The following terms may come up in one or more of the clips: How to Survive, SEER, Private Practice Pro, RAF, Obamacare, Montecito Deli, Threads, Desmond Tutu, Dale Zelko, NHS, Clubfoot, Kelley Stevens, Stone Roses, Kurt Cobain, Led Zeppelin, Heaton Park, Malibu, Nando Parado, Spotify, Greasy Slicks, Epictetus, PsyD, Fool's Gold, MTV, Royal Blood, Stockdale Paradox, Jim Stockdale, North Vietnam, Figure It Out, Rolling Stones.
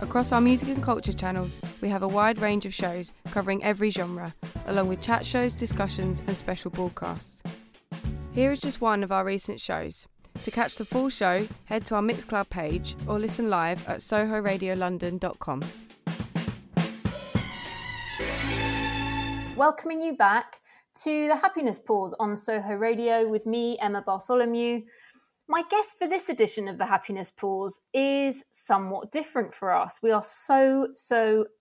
Across our music and culture channels, we have a wide range of shows covering every genre, along with chat shows, discussions and special broadcasts. Here is just one of our recent shows. To catch the full show, head to our Mixcloud page or listen live at SohoRadioLondon.com. Welcoming you back to the Happiness Pause on Soho Radio with me, Emma Bartholomew. My guest for this edition of the Happiness Pause is somewhat different for us. We are so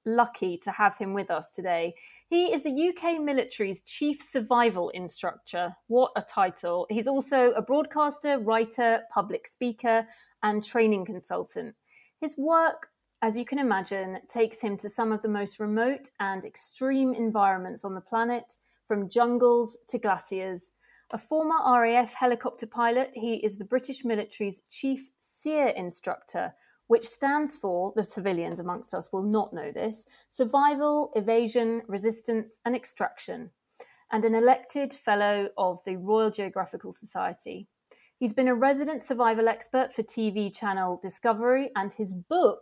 lucky to have him with us today. He is the UK military's chief survival instructor. What a title. He's also a broadcaster, writer, public speaker, and training consultant. His work, as you can imagine, takes him to some of the most remote and extreme environments on the planet, from jungles to glaciers. A former RAF helicopter pilot, he is the British military's chief SEER instructor, which stands for, the civilians amongst us will not know this, survival, evasion, resistance and extraction, and an elected fellow of the Royal Geographical Society. He's been a resident survival expert for TV channel Discovery, and his book,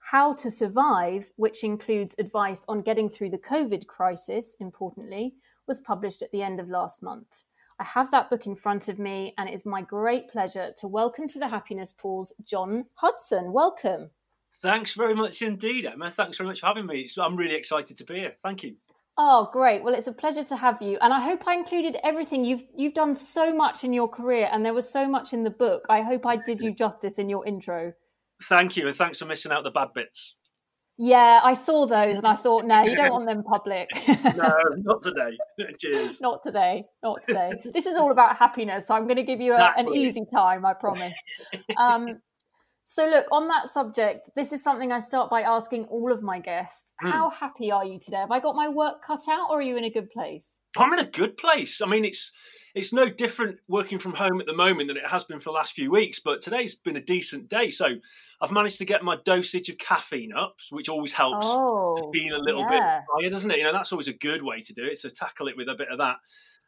How to Survive, which includes advice on getting through the COVID crisis, importantly, was published at the end of last month. I have that book in front of me, and it is my great pleasure to welcome to the Happiness Pause, John Hudson. Welcome. Thanks very much indeed, Emma. Thanks very much for having me. I'm really excited to be here. Thank you. Oh, great. Well, it's a pleasure to have you. And I hope I included everything. You've done so much in your career, and there was so much in the book. I hope I did you justice in your intro. Thank you, and thanks for missing out the bad bits. Yeah, I saw those and I thought, no, you don't want them public. No, not today. Cheers. Not today. This is all about happiness, so I'm going to give you an easy time, I promise. So look, on that subject, this is something I start by asking all of my guests. How happy are you today? Have I got my work cut out, or are you in a good place? I'm in a good place. I mean, it's no different working from home at the moment than it has been for the last few weeks, but today's been a decent day. So I've managed to get my dosage of caffeine up, which always helps to feel a little bit higher, doesn't it? You know, that's always a good way to do it, so tackle it with a bit of that.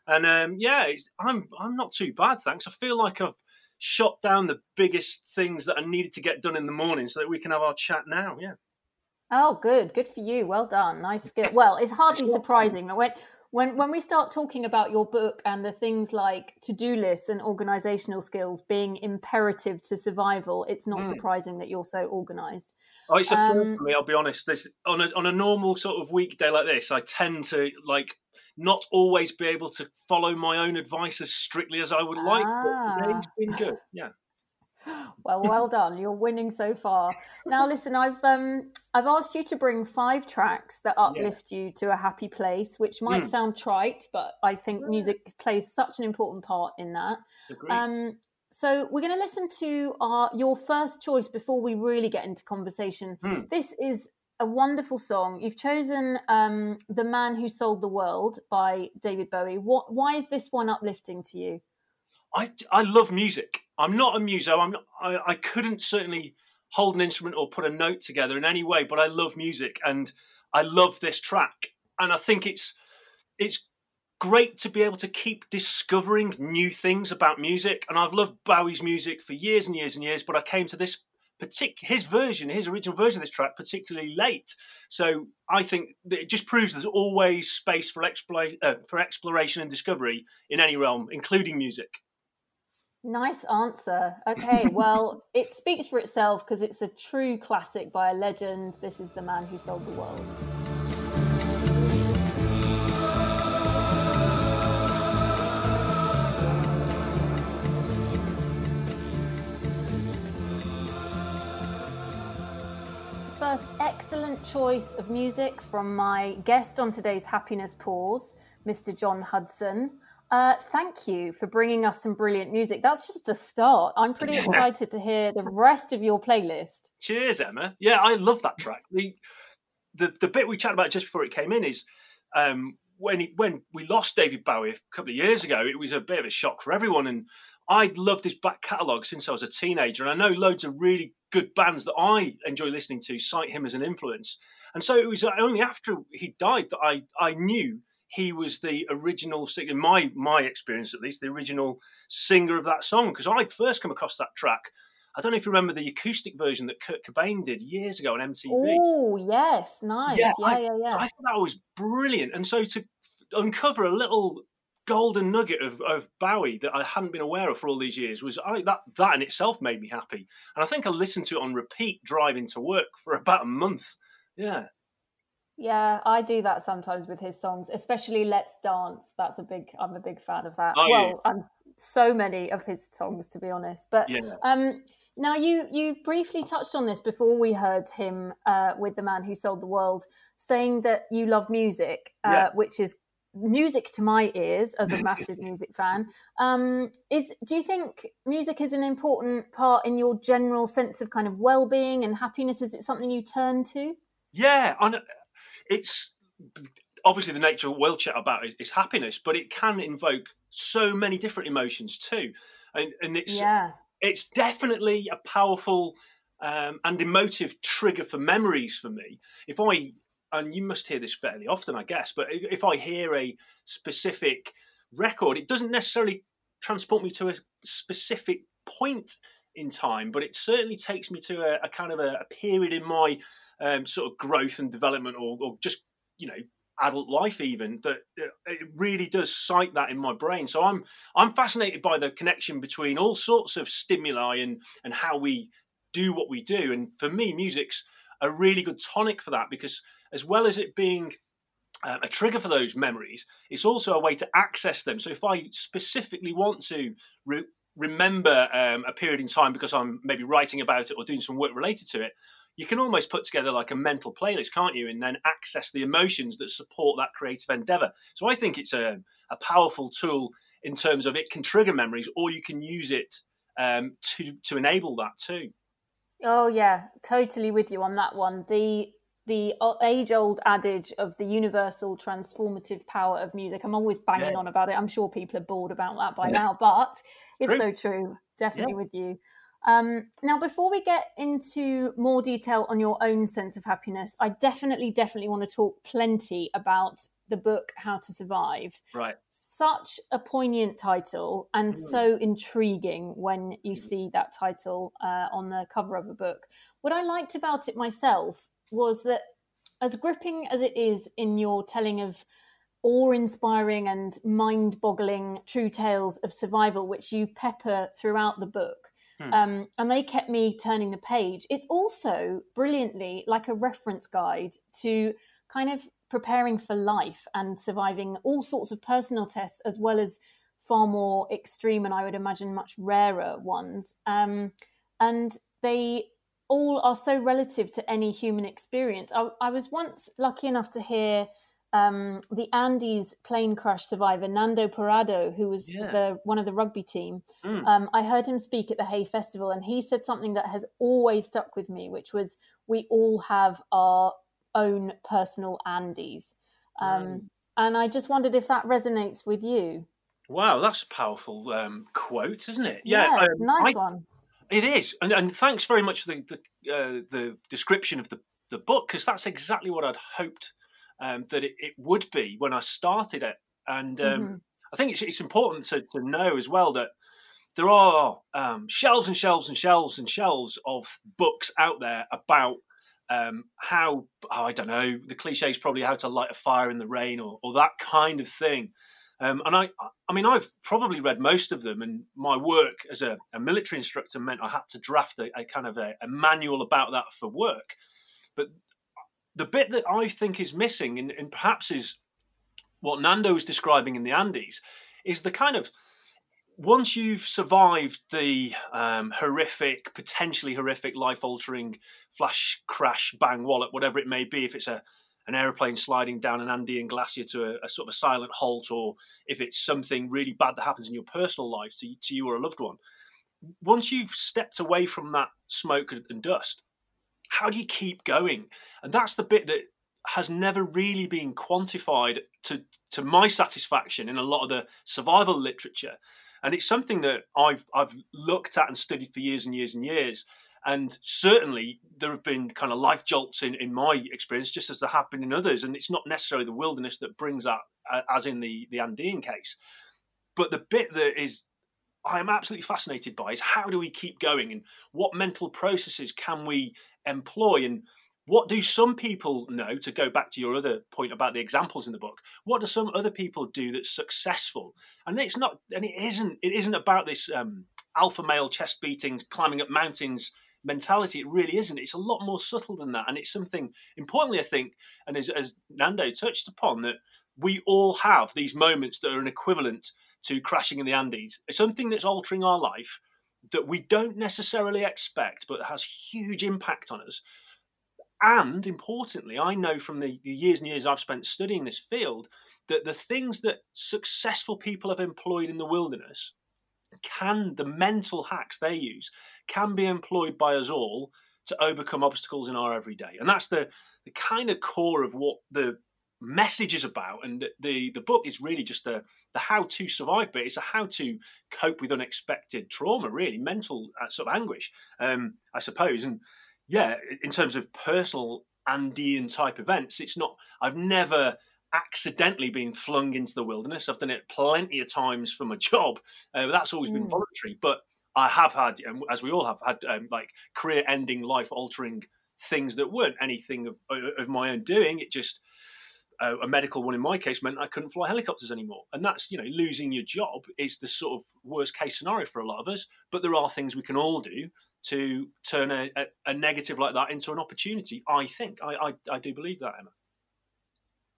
And I'm not too bad, thanks. I feel like I've shot down the biggest things that I needed to get done in the morning so that we can have our chat now, yeah. Oh, good for you. Well done. Nice skill. Well, it's hardly surprising that When we start talking about your book and the things like to-do lists and organisational skills being imperative to survival, it's not surprising that you're so organised. Oh, it's a form for me, I'll be honest. This on a normal sort of weekday like this, I tend to not always be able to follow my own advice as strictly as I would like, but today's been good, yeah. Well done. You're winning so far. Now, listen, I've asked you to bring 5 tracks that uplift you to a happy place, which might sound trite, but I think music plays such an important part in that. Agreed. So we're going to listen to your first choice before we really get into conversation. This is a wonderful song. You've chosen The Man Who Sold the World by David Bowie. Why is this one uplifting to you? I love music. I'm not a muso. I couldn't certainly hold an instrument or put a note together in any way, but I love music and I love this track. And I think it's great to be able to keep discovering new things about music. And I've loved Bowie's music for years and years and years, but I came to this his original version of this track, particularly late. So I think that it just proves there's always space for exploration and discovery in any realm, including music. Nice answer. Okay, well, it speaks for itself because it's a true classic by a legend. This is The Man Who Sold the World. The first excellent choice of music from my guest on today's Happiness Pause, Mr. John Hudson. Thank you for bringing us some brilliant music. That's just the start. I'm pretty excited to hear the rest of your playlist. Cheers, Emma. Yeah, I love that track. The bit we chatted about just before it came in is when we lost David Bowie a couple of years ago, it was a bit of a shock for everyone. And I'd loved his back catalogue since I was a teenager. And I know loads of really good bands that I enjoy listening to cite him as an influence. And so it was only after he died that I knew he was the original, in my experience at least, the original singer of that song. Because I'd first come across that track. I don't know if you remember the acoustic version that Kurt Cobain did years ago on MTV. Oh, yes. Nice. Yeah. I thought that was brilliant. And so to uncover a little golden nugget of Bowie that I hadn't been aware of for all these years was that in itself made me happy. And I think I listened to it on repeat driving to work for about a month. Yeah. Yeah, I do that sometimes with his songs, especially Let's Dance. I'm a big fan of that. Oh, well, yeah. I'm so many of his songs, to be honest. But yeah. Now you briefly touched on this before we heard him with The Man Who Sold the World, saying that you love music, which is music to my ears as a massive music fan. Do you think music is an important part in your general sense of kind of well-being and happiness? Is it something you turn to? Yeah, it's obviously the nature of we'll chat about is happiness, but it can invoke so many different emotions too, and it's definitely a powerful and emotive trigger for memories for me. If I, and you must hear this fairly often, I guess, but if I hear a specific record, it doesn't necessarily transport me to a specific point in time, but it certainly takes me to a kind of a period in my sort of growth and development, or just, you know, adult life even, that it really does cite that in my brain. So I'm fascinated by the connection between all sorts of stimuli and how we do what we do. And for me, music's a really good tonic for that, because as well as it being a trigger for those memories, it's also a way to access them. So if I specifically want to remember a period in time because I'm maybe writing about it or doing some work related to it, you can almost put together like a mental playlist, can't you? And then access the emotions that support that creative endeavor. So I think it's a powerful tool in terms of it can trigger memories, or you can use it to enable that too. Oh yeah, totally with you on that one. The age-old adage of the universal transformative power of music. I'm always banging on about it. I'm sure people are bored about that by now, but it's true. So true. Definitely with you. Now, before we get into more detail on your own sense of happiness, I definitely want to talk plenty about the book How to Survive. Right. Such a poignant title, and so intriguing when you see that title on the cover of a book. What I liked about it myself was that, as gripping as it is in your telling of awe-inspiring and mind-boggling true tales of survival, which you pepper throughout the book, and they kept me turning the page, it's also brilliantly like a reference guide to kind of preparing for life and surviving all sorts of personal tests, as well as far more extreme and I would imagine much rarer ones. And they all are so relative to any human experience. I was once lucky enough to hear the Andes plane crash survivor, Nando Parado, who was one of the rugby team. I heard him speak at the Hay Festival, and he said something that has always stuck with me, which was, we all have our own personal Andes. And I just wondered if that resonates with you. Wow, that's a powerful quote, isn't it? Yeah, nice one. It is, and thanks very much for the description of the book, because that's exactly what I'd hoped that it would be when I started it. And I think it's important to know as well that there are shelves and shelves and shelves and shelves of books out there about how, I don't know, the cliche is probably how to light a fire in the rain or that kind of thing. And I mean, I've probably read most of them, and my work as a military instructor meant I had to draft a kind of a manual about that for work. But the bit that I think is missing, and perhaps is what Nando was describing in the Andes, is the kind of, once you've survived the horrific, potentially horrific, life-altering flash, crash, bang, wallop, whatever it may be, if it's a an airplane sliding down an Andean glacier to a sort of a silent halt, or if it's something really bad that happens in your personal life to you or a loved one. Once you've stepped away from that smoke and dust, how do you keep going? And that's the bit that has never really been quantified to my satisfaction in a lot of the survival literature. And it's something that I've looked at and studied for years and years and years. And certainly there have been kind of life jolts in my experience, just as there have been in others. And it's not necessarily the wilderness that brings that, as in the Andean case. But the bit that is I'm absolutely fascinated by is how do we keep going, and what mental processes can we employ, and what do some people know, to go back to your other point about the examples in the book, what do some other people do that's successful? And it's not, and it isn't about this alpha male chest beating, climbing up mountains mentality. It really isn't. It's a lot more subtle than that. And it's something, importantly, I think, and as Nando touched upon, that we all have these moments that are an equivalent to crashing in the Andes. It's something that's altering our life that we don't necessarily expect, but has huge impact on us. And importantly, I know from the years and years I've spent studying this field that the things that successful people have employed in the wilderness, the mental hacks they use, can be employed by us all to overcome obstacles in our everyday. And that's the kind of core of what the message is about. And the book is really just the how to survive bit. It's a how to cope with unexpected trauma, really, mental sort of anguish, I suppose. And yeah, in terms of personal Andean type events, it's not, I've never accidentally been flung into the wilderness. I've done it plenty of times for my job. That's always been voluntary, but I have had, as we all have had, like career ending, life altering things that weren't anything of my own doing. It just, a medical one in my case meant I couldn't fly helicopters anymore. And that's, you know, losing your job is the sort of worst case scenario for a lot of us, but there are things we can all do to turn a negative like that into an opportunity, I think. I do believe that, Emma.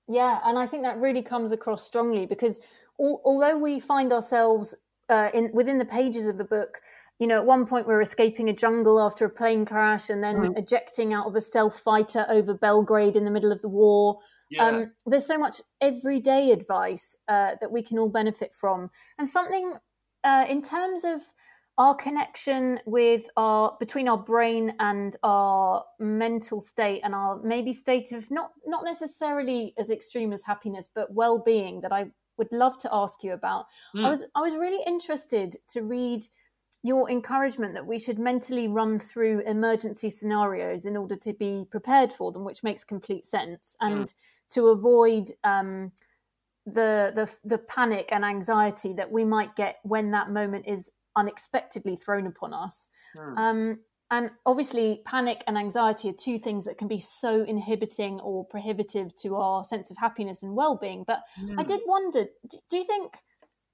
Yeah, and I think that really comes across strongly, because although we find ourselves within the pages of the book, you know, at one point we're escaping a jungle after a plane crash, and then ejecting out of a stealth fighter over Belgrade in the middle of the war. Yeah. There's so much everyday advice that we can all benefit from. And something in terms of our connection with between our brain and our mental state, and our maybe state of not necessarily as extreme as happiness, but well-being, that I would love to ask you about. I was really interested to read your encouragement that we should mentally run through emergency scenarios in order to be prepared for them, which makes complete sense, and to avoid the panic and anxiety that we might get when that moment is unexpectedly thrown upon us. And obviously panic and anxiety are two things that can be so inhibiting or prohibitive to our sense of happiness and well-being, but I did wonder, do you think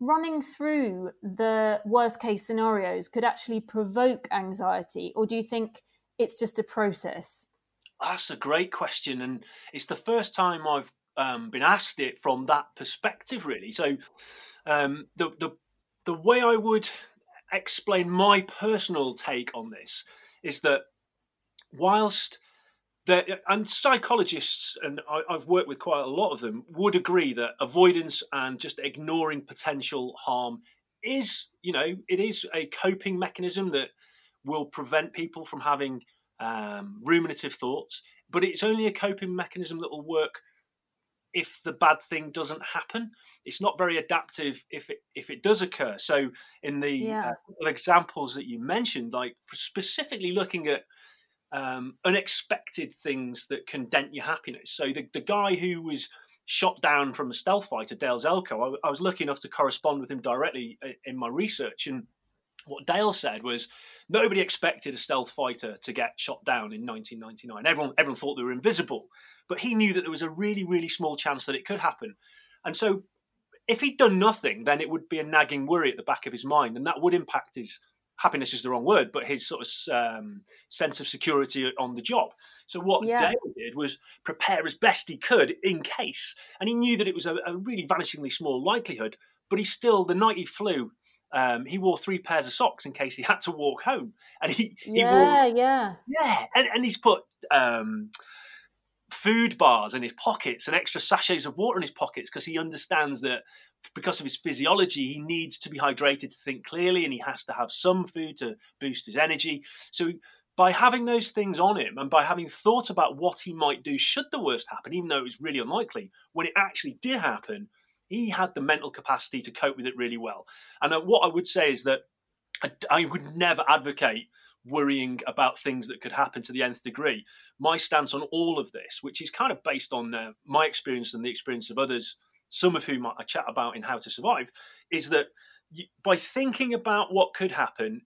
running through the worst case scenarios could actually provoke anxiety, or do you think it's just a process? That's a great question, and it's the first time I've been asked it from that perspective, really. So the way I would explain my personal take on this is that whilst and psychologists, and I've worked with quite a lot of them, would agree that avoidance and just ignoring potential harm is, you know, it is a coping mechanism that will prevent people from having ruminative thoughts, but it's only a coping mechanism that will work if the bad thing doesn't happen. It's not very adaptive if it does occur. So in the examples that you mentioned, like specifically looking at unexpected things that can dent your happiness. So the guy who was shot down from a stealth fighter, Dale Zelko, I was lucky enough to correspond with him directly in my research. And what Dale said was, nobody expected a stealth fighter to get shot down in 1999. Everyone thought they were invisible, but he knew that there was a really, really small chance that it could happen. And so if he'd done nothing, then it would be a nagging worry at the back of his mind, and that would impact his happiness is the wrong word, but his sort of sense of security on the job. So what Dale did was prepare as best he could in case, and he knew that it was a really vanishingly small likelihood, but he still, the night he flew, he wore 3 pairs of socks in case he had to walk home. And he wore, and he's put food bars in his pockets and extra sachets of water in his pockets, because he understands that because of his physiology, he needs to be hydrated to think clearly, and he has to have some food to boost his energy. So by having those things on him and by having thought about what he might do should the worst happen, even though it was really unlikely, when it actually did happen, he had the mental capacity to cope with it really well. And what I would say is that I would never advocate worrying about things that could happen to the nth degree. My stance on all of this, which is kind of based on my experience and the experience of others, some of whom I chat about in How to Survive, is that by thinking about what could happen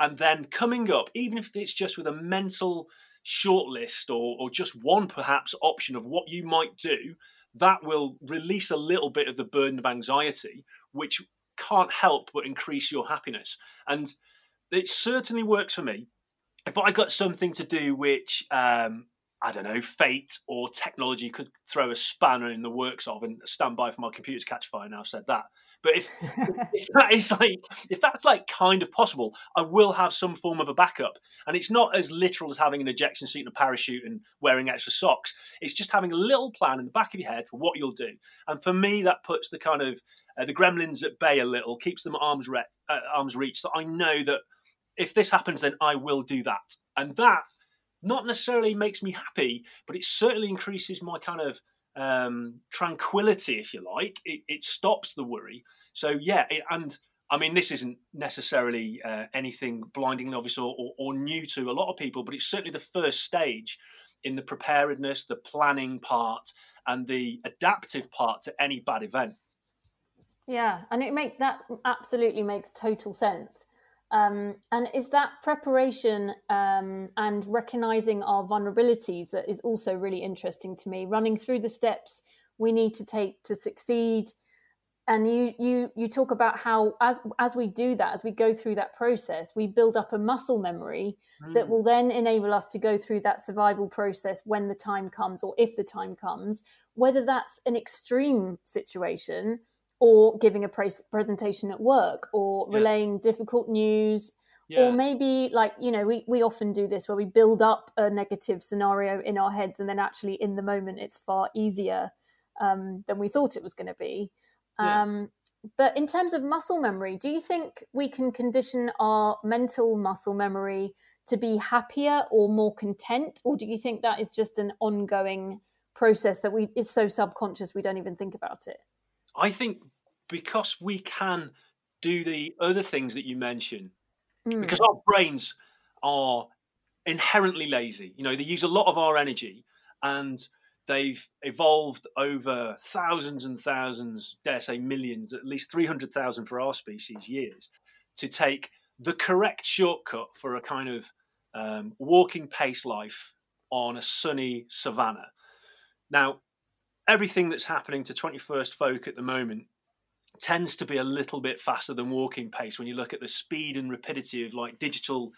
and then coming up, even if it's just with a mental shortlist or just one perhaps option of what you might do, that will release a little bit of the burden of anxiety, which can't help but increase your happiness. And it certainly works for me. If I got something to do which, I don't know, fate or technology could throw a spanner in the works of, and stand by for my computer to catch fire, now I've said that. But if that's kind of possible, I will have some form of a backup. And it's not as literal as having an ejection seat and a parachute and wearing extra socks. It's just having a little plan in the back of your head for what you'll do. And for me, that puts the kind of the gremlins at bay a little, keeps them at arm's reach. So I know that if this happens, then I will do that. And that not necessarily makes me happy, but it certainly increases my kind of tranquility, if you like. It stops the worry. So yeah, and I mean, this isn't necessarily anything blindingly obvious or new to a lot of people, but it's certainly the first stage in the preparedness, the planning part, and the adaptive part to any bad event. Yeah, and that absolutely makes total sense. And is that preparation and recognizing our vulnerabilities that is also really interesting to me, running through the steps we need to take to succeed. And you talk about how as we do that, as we go through that process, we build up a muscle memory that will then enable us to go through that survival process when the time comes, or if the time comes, whether that's an extreme situation or giving a presentation at work, or relaying difficult news, or maybe we often do this where we build up a negative scenario in our heads, and then actually in the moment it's far easier than we thought it was going to be. But in terms of muscle memory, do you think we can condition our mental muscle memory to be happier or more content? Or do you think that is just an ongoing process that is so subconscious we don't even think about it? I think because we can do the other things that you mentioned, because our brains are inherently lazy. They use a lot of our energy, and they've evolved over thousands and thousands, dare say millions, at least 300,000 for our species years, to take the correct shortcut for a kind of walking pace life on a sunny savannah. Now, everything that's happening to 21st folk at the moment tends to be a little bit faster than walking pace when you look at the speed and rapidity of digital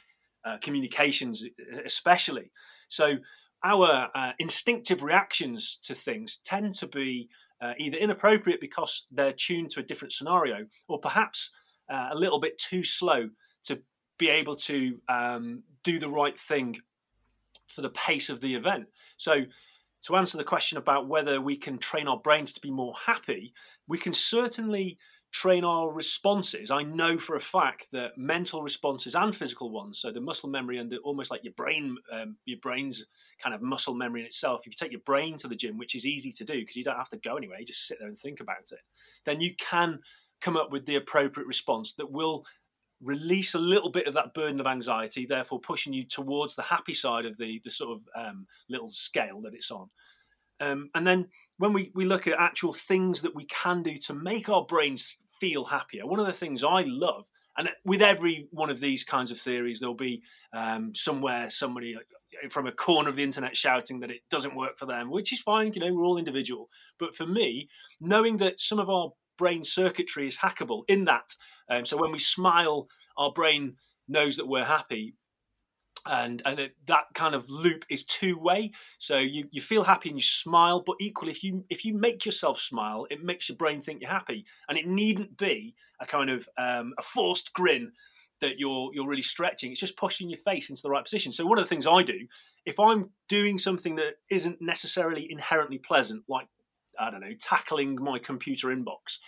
communications, especially. So our instinctive reactions to things tend to be either inappropriate because they're tuned to a different scenario, or perhaps a little bit too slow to be able to do the right thing for the pace of the event. So to answer the question about whether we can train our brains to be more happy, we can certainly train our responses. I know for a fact that mental responses and physical ones, so the muscle memory and almost like your brain, your brain's kind of muscle memory in itself, if you take your brain to the gym, which is easy to do because you don't have to go anywhere, you just sit there and think about it, then you can come up with the appropriate response that will release a little bit of that burden of anxiety, therefore pushing you towards the happy side of the sort of little scale that it's on. And then when we look at actual things that we can do to make our brains feel happier, one of the things I love, and with every one of these kinds of theories, there'll be somewhere somebody from a corner of the internet shouting that it doesn't work for them, which is fine, we're all individual. But for me, knowing that some of our brain circuitry is hackable in that. So when we smile, our brain knows that we're happy. And that kind of loop is two-way. So you feel happy and you smile, but equally, if you make yourself smile, it makes your brain think you're happy. And it needn't be a kind of a forced grin that you're really stretching. It's just pushing your face into the right position. So one of the things I do, if I'm doing something that isn't necessarily inherently pleasant, like, I don't know, tackling my computer inbox,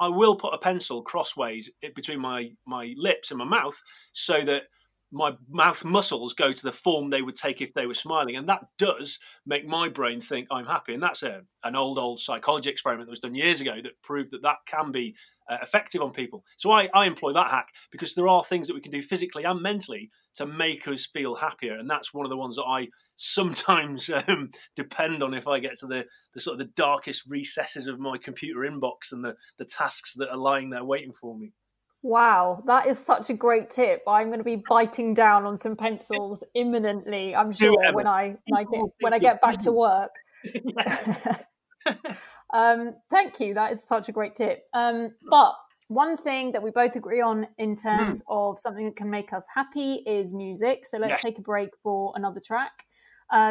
I will put a pencil crossways between my lips and my mouth so that my mouth muscles go to the form they would take if they were smiling. And that does make my brain think I'm happy. And that's an old psychology experiment that was done years ago that proved that can be effective on people. So I employ that hack because there are things that we can do physically and mentally to make us feel happier. And that's one of the ones that I sometimes depend on if I get to the sort of the darkest recesses of my computer inbox and the tasks that are lying there waiting for me. Wow, that is such a great tip. I'm going to be biting down on some pencils imminently, I'm sure, when I get back to work. Thank you. That is such a great tip. But one thing that we both agree on in terms of something that can make us happy is music. So let's take a break for another track.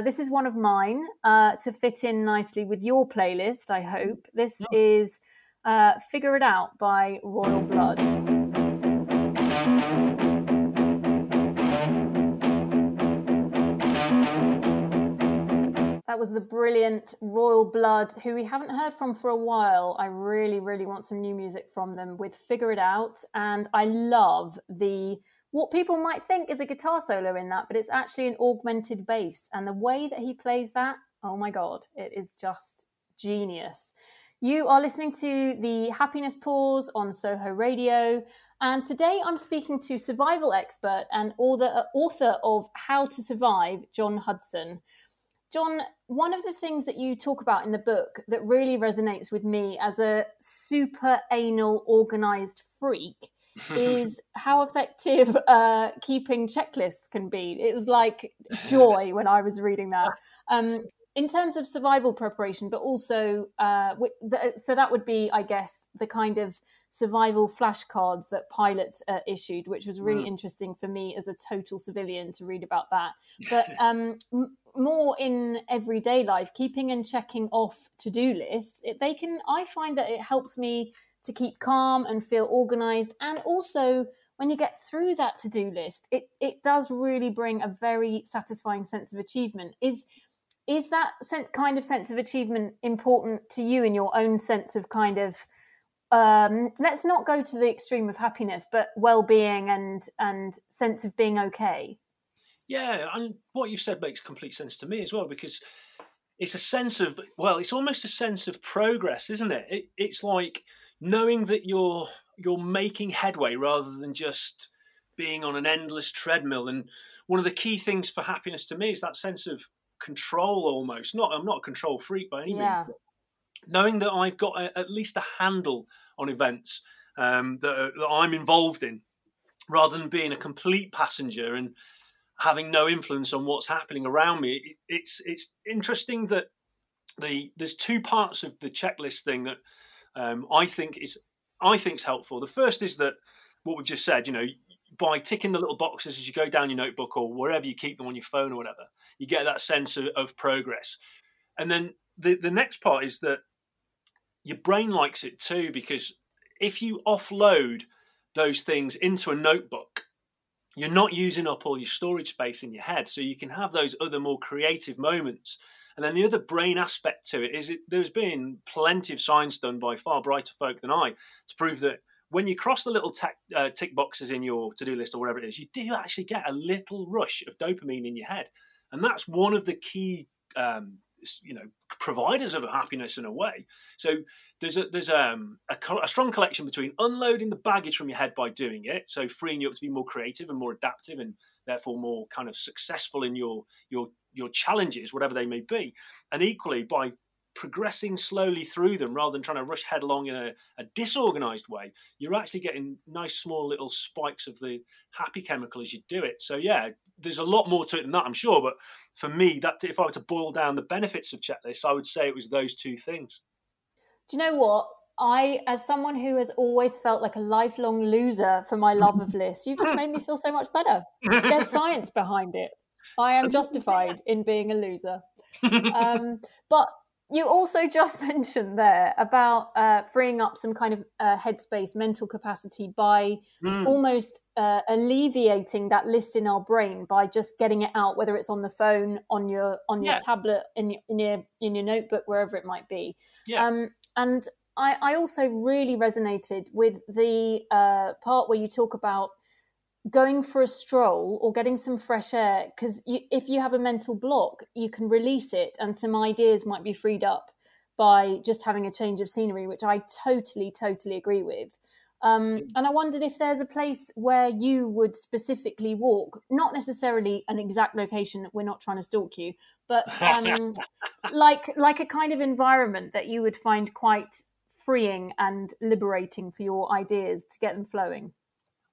This is one of mine to fit in nicely with your playlist, I hope. This is Figure It Out by Royal Blood. That was the brilliant Royal Blood, who we haven't heard from for a while. I really, really want some new music from them with Figure It Out. And I love what people might think is a guitar solo in that, but it's actually an augmented bass. And the way that he plays that, oh my God, it is just genius. You are listening to The Happiness Pause on Soho Radio. And today I'm speaking to survival expert and author of How to Survive, John Hudson. John, one of the things that you talk about in the book that really resonates with me as a super anal organized freak is how effective keeping checklists can be. It was like joy when I was reading that. In terms of survival preparation, but also, so that would be, I guess, the kind of survival flashcards that pilots issued, which was really interesting for me as a total civilian to read about that. But more in everyday life, keeping and checking off to-do lists, I find that it helps me to keep calm and feel organized. And also when you get through that to-do list, it does really bring a very satisfying sense of achievement. Is that kind of sense of achievement important to you in your own sense of kind of, let's not go to the extreme of happiness, but well-being and sense of being okay? Yeah, and what you've said makes complete sense to me as well, because it's a sense of, well, it's almost a sense of progress, isn't it? It's like knowing that you're making headway rather than just being on an endless treadmill. And one of the key things for happiness to me is that sense of control almost. I'm not a control freak by any means. Knowing that I've got at least a handle on events that I'm involved in, rather than being a complete passenger and having no influence on what's happening around me. It's interesting that there's two parts of the checklist thing that I think is helpful. The first is that what we've just said, by ticking the little boxes as you go down your notebook or wherever you keep them on your phone or whatever, you get that sense of progress. And then the next part is that your brain likes it too, because if you offload those things into a notebook, you're not using up all your storage space in your head. So you can have those other more creative moments. And then the other brain aspect to it is there's been plenty of science done by far brighter folk than I to prove that when you cross the little tick boxes in your to-do list or whatever it is, you do actually get a little rush of dopamine in your head. And that's one of the key providers of happiness in a way. So there's a strong collection between unloading the baggage from your head by doing it, so freeing you up to be more creative and more adaptive and therefore more kind of successful in your challenges, whatever they may be, and equally by progressing slowly through them rather than trying to rush headlong in a disorganized way, you're actually getting nice small little spikes of the happy chemical as you do it. So yeah, there's a lot more to it than that, I'm sure, but for me, that if I were to boil down the benefits of checklists, I would say it was those two things. Do you know what? I, as someone who has always felt like a lifelong loser for my love of lists, you've just made me feel so much better. There's science behind it. I am justified in being a loser. But You also just mentioned there about freeing up some kind of headspace, mental capacity by almost alleviating that list in our brain by just getting it out, whether it's on the phone, on your tablet, in your notebook, wherever it might be. Yeah. And I also really resonated with the part where you talk about going for a stroll or getting some fresh air, because if you have a mental block, you can release it and some ideas might be freed up by just having a change of scenery, which I totally agree with. And I wondered if there's a place where you would specifically walk, not necessarily an exact location, we're not trying to stalk you, but like a kind of environment that you would find quite freeing and liberating for your ideas to get them flowing.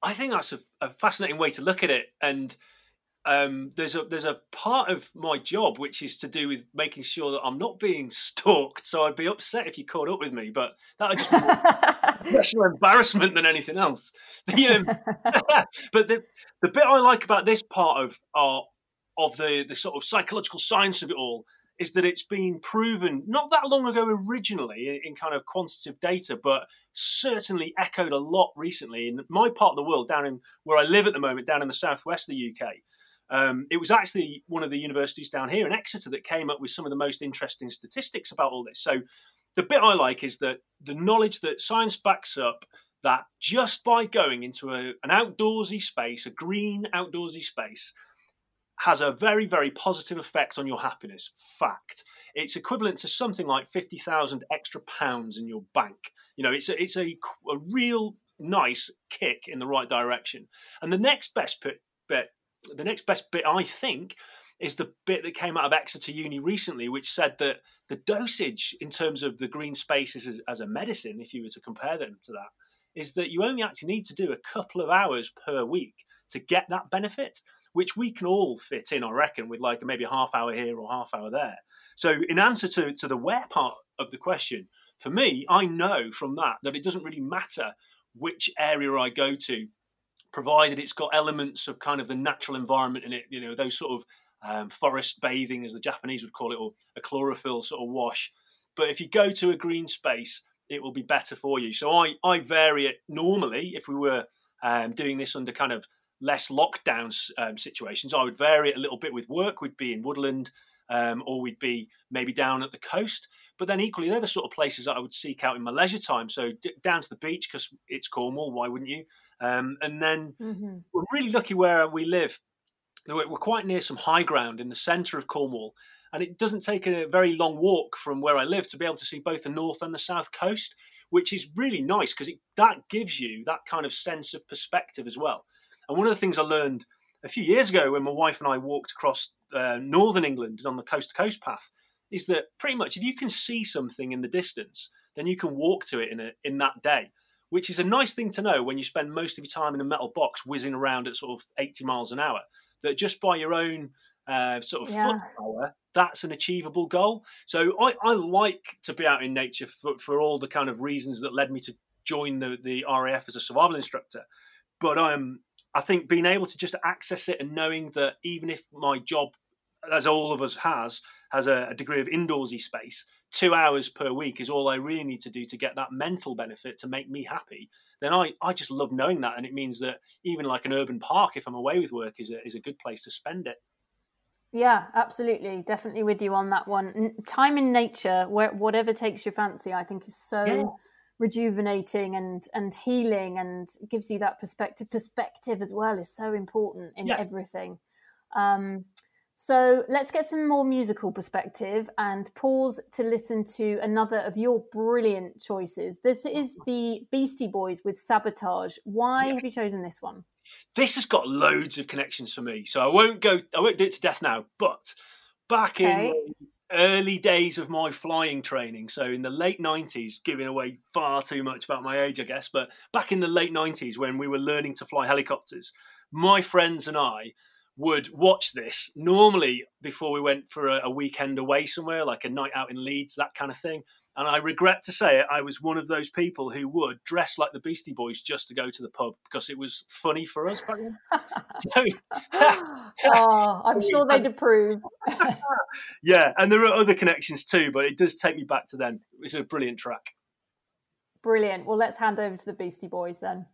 I think that's a fascinating way to look at it, and there's a part of my job which is to do with making sure that I'm not being stalked. So I'd be upset if you caught up with me, but that would just be more embarrassment than anything else. But the bit I like about this part of the sort of psychological science of it all is that it's been proven not that long ago originally in kind of quantitative data, but certainly echoed a lot recently in my part of the world, down in where I live at the moment, down in the southwest of the UK. It was actually one of the universities down here in Exeter that came up with some of the most interesting statistics about all this. So the bit I like is that the knowledge that science backs up that just by going into an outdoorsy space, a green outdoorsy space, has a very, very positive effect on your happiness. Fact. It's equivalent to something like 50,000 extra pounds in your bank. You know, it's a real nice kick in the right direction. And the next best bit, I think, is the bit that came out of Exeter Uni recently, which said that the dosage in terms of the green spaces as a medicine, if you were to compare them to that, is that you only actually need to do a couple of hours per week to get that benefit, which we can all fit in, I reckon, with like maybe a half hour here or half hour there. So in answer to the where part of the question, for me, I know from that it doesn't really matter which area I go to, provided it's got elements of kind of the natural environment in it, you know, those sort of forest bathing, as the Japanese would call it, or a chlorophyll sort of wash. But if you go to a green space, it will be better for you. So I vary it normally. If we were doing this under kind of less lockdown situations, I would vary it a little bit with work. We'd be in Woodland or we'd be maybe down at the coast. But then equally, they're the sort of places that I would seek out in my leisure time. So down to the beach, because it's Cornwall, why wouldn't you? And then we're really lucky where we live. We're quite near some high ground in the centre of Cornwall. And it doesn't take a very long walk from where I live to be able to see both the north and the south coast, which is really nice because that gives you that kind of sense of perspective as well. And one of the things I learned a few years ago when my wife and I walked across northern England on the coast-to-coast path is that pretty much if you can see something in the distance, then you can walk to it in that day, which is a nice thing to know when you spend most of your time in a metal box whizzing around at sort of 80 miles an hour, that just by your own foot power, that's an achievable goal. So I like to be out in nature for all the kind of reasons that led me to join the RAF as a survival instructor. But I think being able to just access it and knowing that even if my job, as all of us has a degree of indoorsy space, 2 hours per week is all I really need to do to get that mental benefit to make me happy, then I just love knowing that. And it means that even like an urban park, if I'm away with work, is a good place to spend it. Yeah, absolutely. Definitely with you on that one. Time in nature, whatever takes your fancy, I think is so... Yeah. Rejuvenating and healing and gives you that perspective as well is so important in everything. So let's get some more musical perspective and pause to listen to another of your brilliant choices. This is the Beastie Boys with Sabotage. Why have you chosen this one? This has got loads of connections for me, so I won't do it to death now, but back in early days of my flying training, so in the late 90s, giving away far too much about my age, I guess, but back in the late 90s when we were learning to fly helicopters, my friends and I would watch this normally before we went for a weekend away somewhere, like a night out in Leeds, that kind of thing. And I regret to say it, I was one of those people who would dress like the Beastie Boys just to go to the pub because it was funny for us back then. I'm sure they'd approve. Yeah, and there are other connections too, but it does take me back to then. It's a brilliant track. Brilliant. Well, let's hand over to the Beastie Boys then.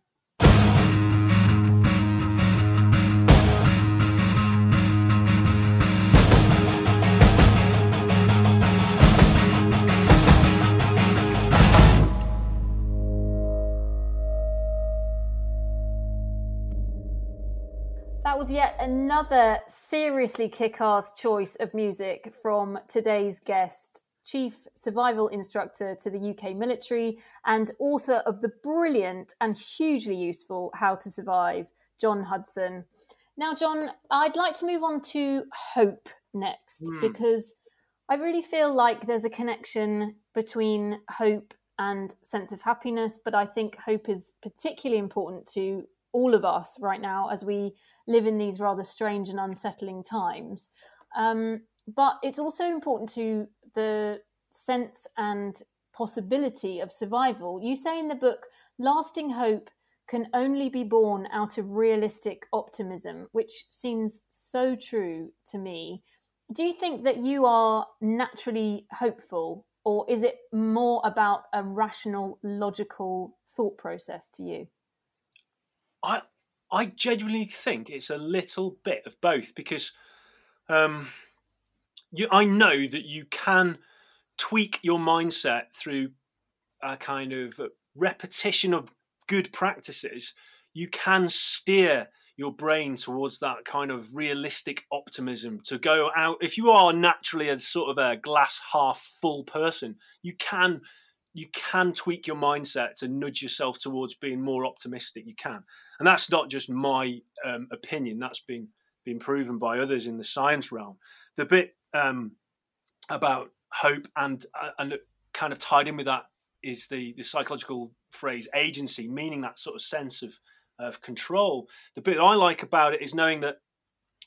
Was yet another seriously kick-ass choice of music from today's guest, chief survival instructor to the UK military and author of the brilliant and hugely useful How to Survive, John Hudson. Now, John, I'd like to move on to hope next, because I really feel like there's a connection between hope and sense of happiness, but I think hope is particularly important to all of us right now as we live in these rather strange and unsettling times. But it's also important to the sense and possibility of survival. You say in the book, lasting hope can only be born out of realistic optimism, which seems so true to me. Do you think that you are naturally hopeful, or is it more about a rational, logical thought process to you? I genuinely think it's a little bit of both, because I know that you can tweak your mindset through a kind of repetition of good practices. You can steer your brain towards that kind of realistic optimism to go out. If you are naturally a sort of a glass half full person, you can tweak your mindset to nudge yourself towards being more optimistic. You can. And that's not just my opinion. That's been proven by others in the science realm. The bit about hope and kind of tied in with that is the psychological phrase agency, meaning that sort of sense of control. The bit I like about it is knowing that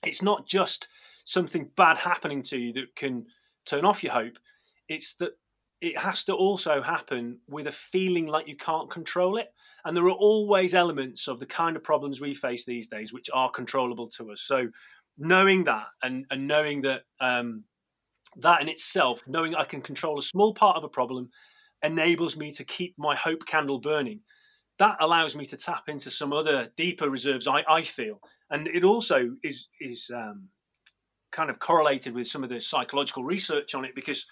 it's not just something bad happening to you that can turn off your hope. It's that it has to also happen with a feeling like you can't control it. And there are always elements of the kind of problems we face these days which are controllable to us. So knowing that and knowing that that in itself, knowing I can control a small part of a problem enables me to keep my hope candle burning. That allows me to tap into some other deeper reserves, I feel. And it also is kind of correlated with some of the psychological research on it, because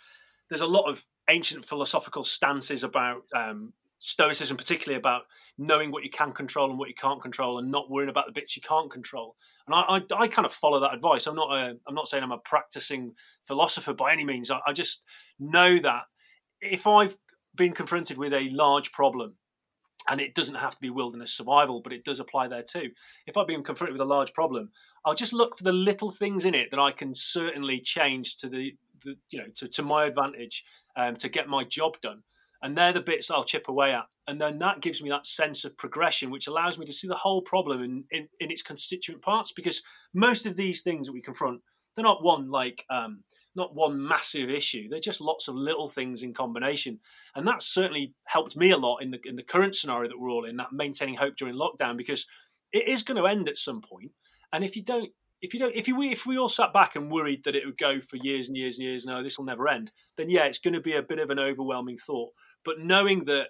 there's a lot of ancient philosophical stances about Stoicism, particularly about knowing what you can control and what you can't control, and not worrying about the bits you can't control. And I kind of follow that advice. I'm not saying I'm a practicing philosopher by any means. I just know that if I've been confronted with a large problem, and it doesn't have to be wilderness survival, but it does apply there too. If I've been confronted with a large problem, I'll just look for the little things in it that I can certainly change to to my advantage, to get my job done. And they're the bits I'll chip away at. And then that gives me that sense of progression, which allows me to see the whole problem in its constituent parts, because most of these things that we confront, they're not one massive issue. They're just lots of little things in combination. And that certainly helped me a lot in the current scenario that we're all in, that maintaining hope during lockdown, because it is going to end at some point. And if we all sat back and worried that it would go for years and years and years, no, this will never end, then yeah, it's going to be a bit of an overwhelming thought. But knowing that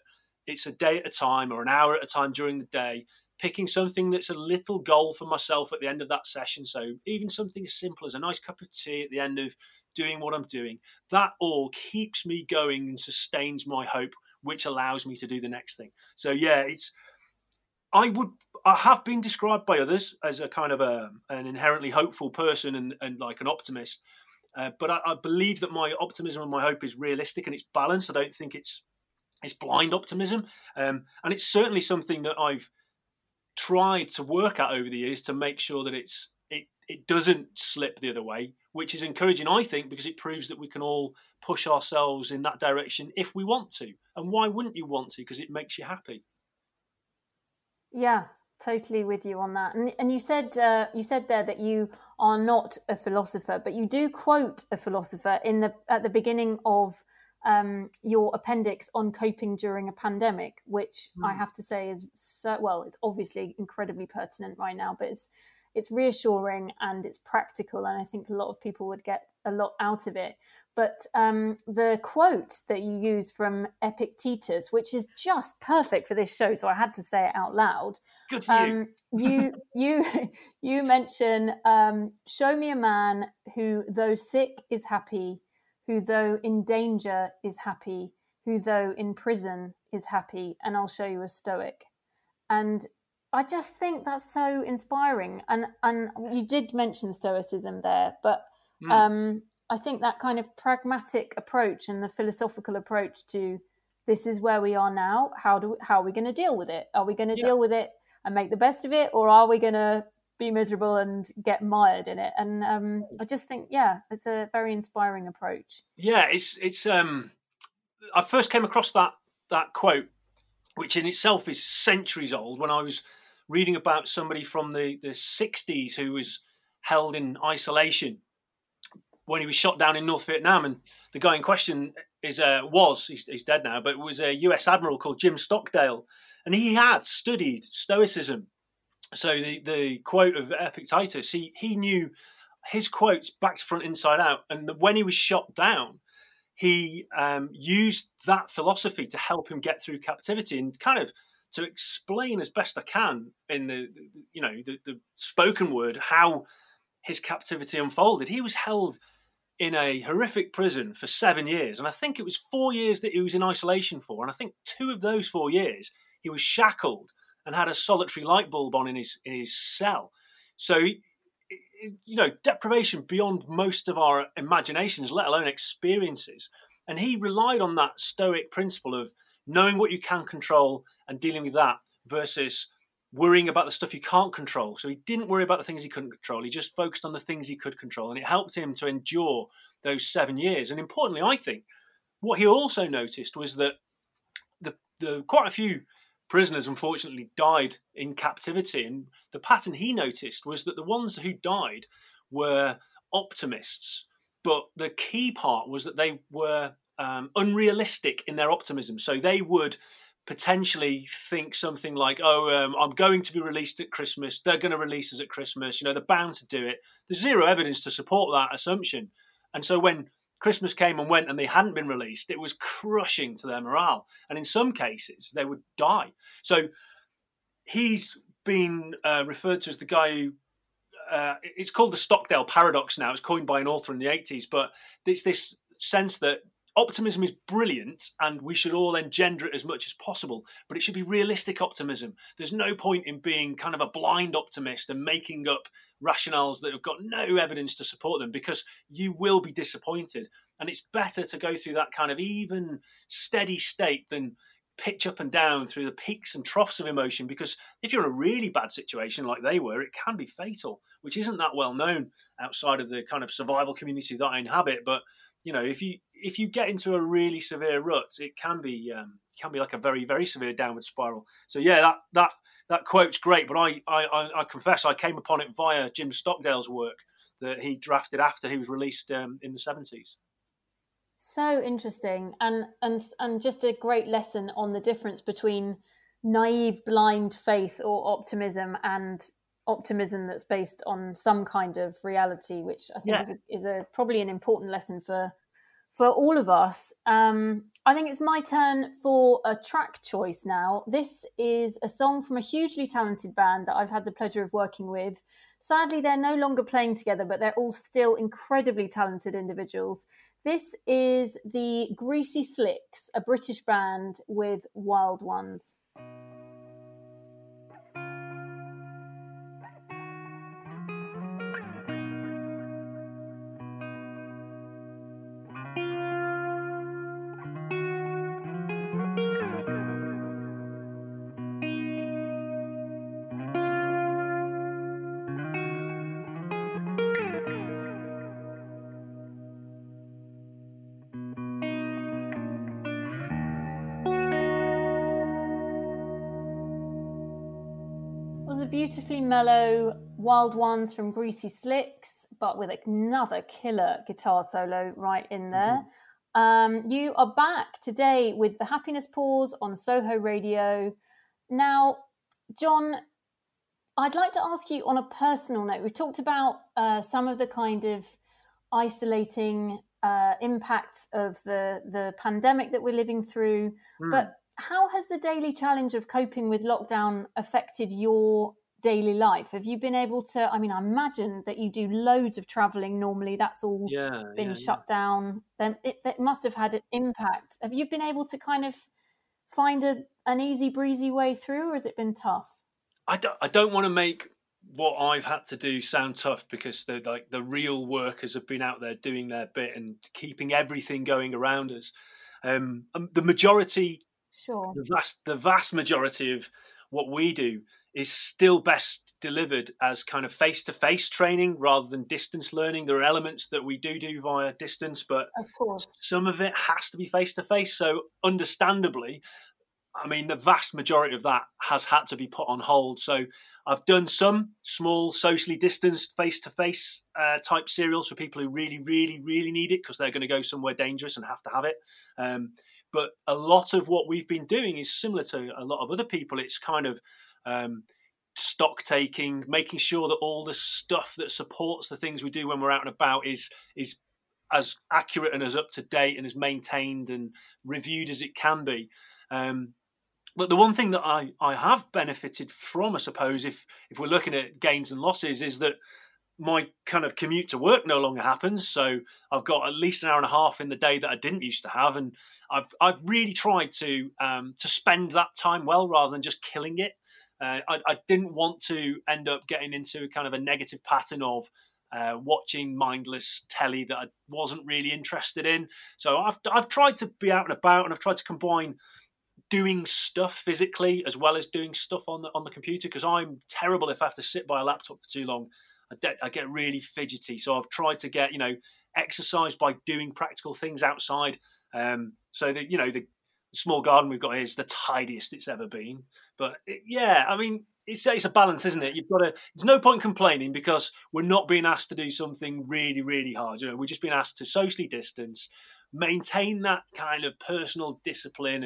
it's a day at a time or an hour at a time during the day, picking something that's a little goal for myself at the end of that session. So even something as simple as a nice cup of tea at the end of doing what I'm doing, that all keeps me going and sustains my hope, which allows me to do the next thing. So yeah, I have been described by others as a kind of an inherently hopeful person and like an optimist, but I believe that my optimism and my hope is realistic and it's balanced. I don't think it's blind optimism, and it's certainly something that I've tried to work at over the years to make sure that it doesn't slip the other way, which is encouraging, I think, because it proves that we can all push ourselves in that direction if we want to. And why wouldn't you want to? Because it makes you happy. Yeah. Totally with you on that. And you said there that you are not a philosopher, but you do quote a philosopher at the beginning of your appendix on coping during a pandemic, which I have to say is it's obviously incredibly pertinent right now, but it's reassuring and it's practical, and I think a lot of people would get a lot out of it. But the quote that you use from Epictetus, which is just perfect for this show, so I had to say it out loud. Good for you. You mention, show me a man who, though sick, is happy, who, though in danger, is happy, who, though in prison, is happy, and I'll show you a Stoic. And I just think that's so inspiring. And you did mention Stoicism there, but... I think that kind of pragmatic approach and the philosophical approach to this is where we are now. How are we going to deal with it? Are we going to deal with it and make the best of it? Or are we going to be miserable and get mired in it? And I just think, it's a very inspiring approach. Yeah, it's I first came across that quote, which in itself is centuries old, when I was reading about somebody from the 60s who was held in isolation when he was shot down in North Vietnam. And the guy in question he's dead now, but was a US Admiral called Jim Stockdale. And he had studied Stoicism. So the quote of Epictetus, he knew his quotes back to front, inside out. And when he was shot down, he used that philosophy to help him get through captivity and kind of to explain as best I can in the spoken word how his captivity unfolded. He was held in a horrific prison for 7 years. And I think it was 4 years that he was in isolation for. And I think 2 of those 4 years, he was shackled and had a solitary light bulb on in his cell. So, deprivation beyond most of our imaginations, let alone experiences. And he relied on that Stoic principle of knowing what you can control and dealing with that versus worrying about the stuff you can't control. So he didn't worry about the things he couldn't control. He just focused on the things he could control. And it helped him to endure those 7 years. And importantly, I think, what he also noticed was that the quite a few prisoners, unfortunately, died in captivity. And the pattern he noticed was that the ones who died were optimists. But the key part was that they were unrealistic in their optimism. So they would potentially think something like, I'm going to be released at Christmas. They're going to release us at Christmas. They're bound to do it. There's zero evidence to support that assumption. And so when Christmas came and went and they hadn't been released, it was crushing to their morale. And in some cases, they would die. So he's been referred to as the guy who, it's called the Stockdale paradox now. It's coined by an author in the 80s, but it's this sense that optimism is brilliant and we should all engender it as much as possible, but it should be realistic optimism. There's no point in being kind of a blind optimist and making up rationales that have got no evidence to support them, because you will be disappointed. And it's better to go through that kind of even, steady state than pitch up and down through the peaks and troughs of emotion, because if you're in a really bad situation like they were, it can be fatal, which isn't that well known outside of the kind of survival community that I inhabit. But if you get into a really severe rut, it can be like a very, very severe downward spiral. So that quote's great, but I confess I came upon it via Jim Stockdale's work that he drafted after he was released in the 70s. So interesting, and just a great lesson on the difference between naive, blind faith or optimism and optimism that's based on some kind of reality, which I think is probably an important lesson for all of us. I think it's my turn for a track choice now. This is a song from a hugely talented band that I've had the pleasure of working with. Sadly, they're no longer playing together, but they're all still incredibly talented individuals. This is the Greasy Slicks, a British band, with Wild Ones. beautifully mellow Wild Ones from Greasy Slicks, but with another killer guitar solo right in there. You are back today with The Happiness Pause on Soho Radio. Now, John, I'd like to ask you on a personal note. We've talked about some of the kind of isolating impacts of the pandemic that we're living through, but how has the daily challenge of coping with lockdown affected your daily life? Have you been able to, I mean, I imagine that you do loads of traveling normally. That's all been shut down. Then it must have had an impact. Have you been able to kind of find an easy breezy way through, or has it been tough? I don't want to make what I've had to do sound tough, because the real workers have been out there doing their bit and keeping everything going around us. The majority, sure, the vast majority of what we do is still best delivered as kind of face-to-face training rather than distance learning. There are elements that we do via distance, but of course, some of it has to be face-to-face. So understandably, I mean, the vast majority of that has had to be put on hold. So I've done some small socially distanced face-to-face type serials for people who really, really, really need it because they're going to go somewhere dangerous and have to have it. But a lot of what we've been doing is similar to a lot of other people. It's kind of stock taking, making sure that all the stuff that supports the things we do when we're out and about is as accurate and as up to date and as maintained and reviewed as it can be. But the one thing that I have benefited from, I suppose, if we're looking at gains and losses, is that my kind of commute to work no longer happens. So I've got at least an hour and a half in the day that I didn't used to have, and I've really tried to spend that time well rather than just killing it. I didn't want to end up getting into kind of a negative pattern of watching mindless telly that I wasn't really interested in. So I've tried to be out and about, and I've tried to combine doing stuff physically as well as doing stuff on the computer, because I'm terrible if I have to sit by a laptop for too long. I get really fidgety. So I've tried to get, exercise by doing practical things outside. So that, the small garden we've got here is the tidiest it's ever been. But it's a balance, isn't it? There's no point complaining because we're not being asked to do something really, really hard. We're just being asked to socially distance, maintain that kind of personal discipline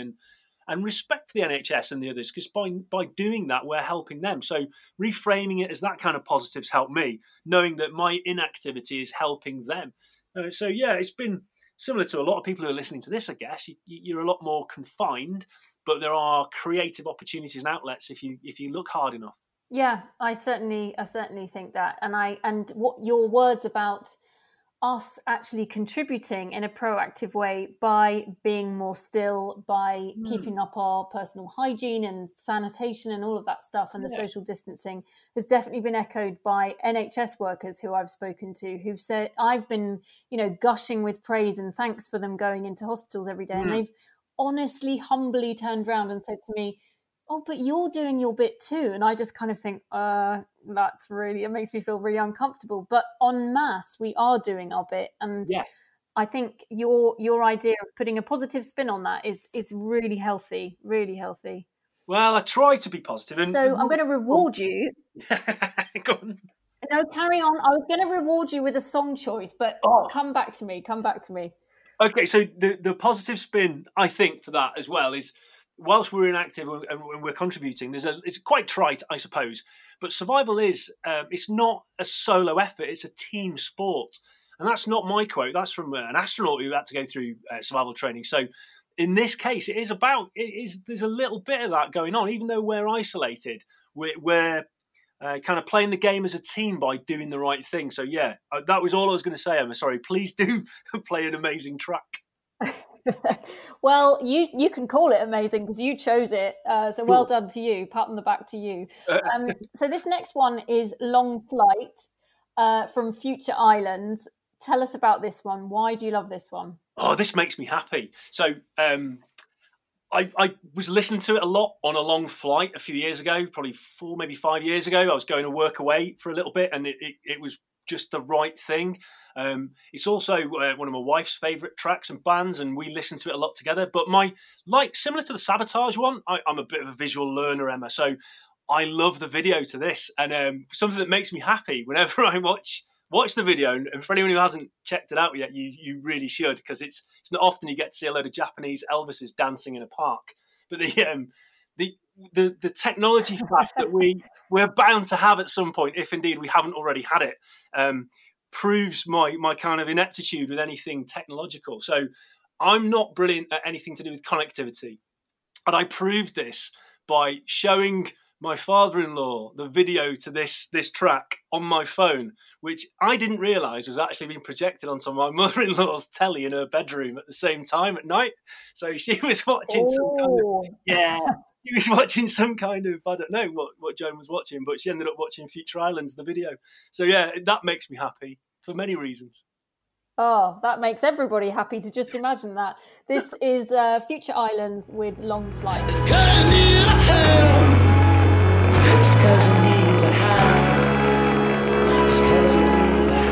and respect the NHS and the others, because by doing that, we're helping them. So reframing it as that kind of positives help me, knowing that my inactivity is helping them. It's been similar to a lot of people who are listening to this, I guess. You're a lot more confined, but there are creative opportunities and outlets if you look hard enough. Yeah, I certainly think that. And what your words about us actually contributing in a proactive way by being more still, by keeping up our personal hygiene and sanitation and all of that stuff, and the social distancing has definitely been echoed by NHS workers who I've spoken to, who've said, I've been, gushing with praise and thanks for them going into hospitals every day. And they've honestly, humbly turned around and said to me, oh, but you're doing your bit too. And I just kind of think, it makes me feel really uncomfortable. But en masse, we are doing our bit. And I think your idea of putting a positive spin on that is really healthy, really healthy. Well, I try to be positive. So I'm going to reward you. Go on. No, carry on. I was going to reward you with a song choice, but come back to me. Okay, so the positive spin, I think, for that as well is, whilst we're inactive and we're contributing, it's quite trite, I suppose, but survival is, it's not a solo effort, it's a team sport. And that's not my quote, that's from an astronaut who had to go through survival training. So in this case, there's a little bit of that going on. Even though we're isolated, we're kind of playing the game as a team by doing the right thing. So that was all I was going to say, Emma. Sorry, please do play an amazing track. Well, you can call it amazing because you chose it. So well done to you. Pat on the back to you. So this next one is Long Flight from Future Islands. Tell us about this one. Why do you love this one? Oh, this makes me happy. So I was listening to it a lot on a long flight a few years ago, probably 4, maybe 5 years ago. I was going to work away for a little bit, and it was just the right thing. It's also one of my wife's favorite tracks and bands, and we listen to it a lot together. But similar to the Sabotage one, I'm a bit of a visual learner, Emma. So I love the video to this, and something that makes me happy whenever I watch the video. And for anyone who hasn't checked it out yet, you really should, because it's not often you get to see a load of Japanese Elvises dancing in a park. But the technology fact that we're bound to have at some point, if indeed we haven't already had it, proves my kind of ineptitude with anything technological. So I'm not brilliant at anything to do with connectivity, and I proved this by showing my father-in-law the video to this track on my phone, which I didn't realise was actually being projected onto my mother-in-law's telly in her bedroom at the same time at night. So she was watching some kind of I don't know what Joan was watching, but she ended up watching Future Islands, the video. So yeah, that makes me happy for many reasons. Oh, that makes everybody happy to just imagine that. This is Future Islands with Long Flight. It's 'cause you need a hand. It's 'cause you need a hand. It's 'cause you need a hand.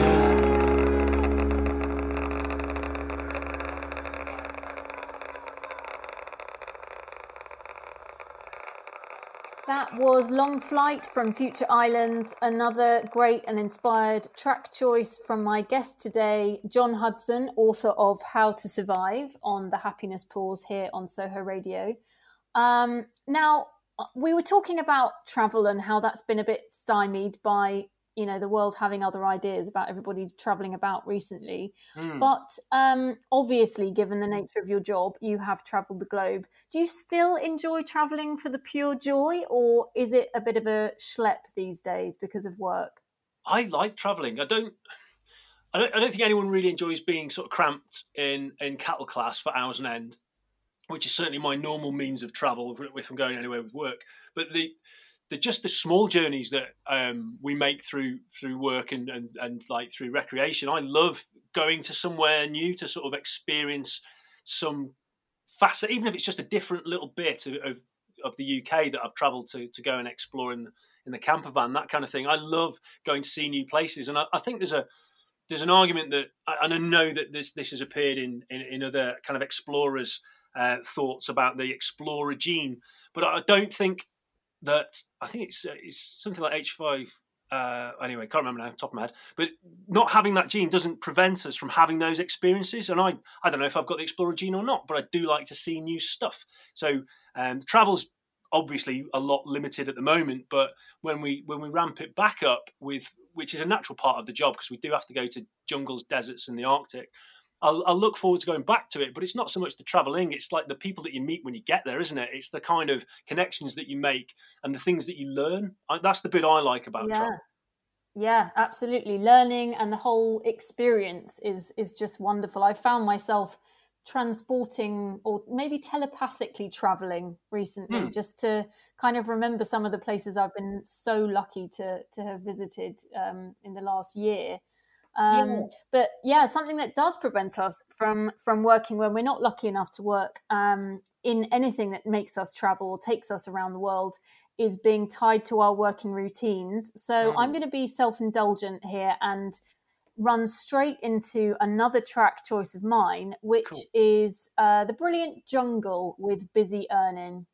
That was Long Flight from Future Islands, another great and inspired track choice from my guest today, John Hudson, author of How to Survive, on the Happiness Pause here on Soho Radio. Now, we were talking about travel and how that's been a bit stymied by, the world having other ideas about everybody travelling about recently. But obviously, given the nature of your job, you have travelled the globe. Do you still enjoy travelling for the pure joy, or is it a bit of a schlep these days because of work? I like travelling. I don't think anyone really enjoys being sort of cramped in cattle class for hours on end, which is certainly my normal means of travel if I'm going anywhere with work. But the small journeys that we make through work and like through recreation. I love going to somewhere new to sort of experience some facet, even if it's just a different little bit of the UK that I've travelled to go and explore in the camper van, that kind of thing. I love going to see new places, and I think there's an argument that, and I know that this has appeared in other kind of explorers' thoughts about the explorer gene, but I don't think. That I think it's something like H5. Anyway, can't remember now off the top of my head. But not having that gene doesn't prevent us from having those experiences. And I don't know if I've got the explorer gene or not, but I do like to see new stuff. So travel's obviously a lot limited at the moment. But when we ramp it back up, which is a natural part of the job because we do have to go to jungles, deserts, and the Arctic. I'll look forward to going back to it, but it's not so much the travelling. It's like the people that you meet when you get there, isn't it? It's the kind of connections that you make and the things that you learn. That's the bit I like about travel. Yeah, absolutely. Learning and the whole experience is just wonderful. I found myself transporting or maybe telepathically travelling recently just to kind of remember some of the places I've been so lucky to have visited in the last year. But yeah, something that does prevent us from working when we're not lucky enough to work in anything that makes us travel or takes us around the world is being tied to our working routines. So I'm going to be self-indulgent here and run straight into another track choice of mine, which is the brilliant Jungle with Busy Earning.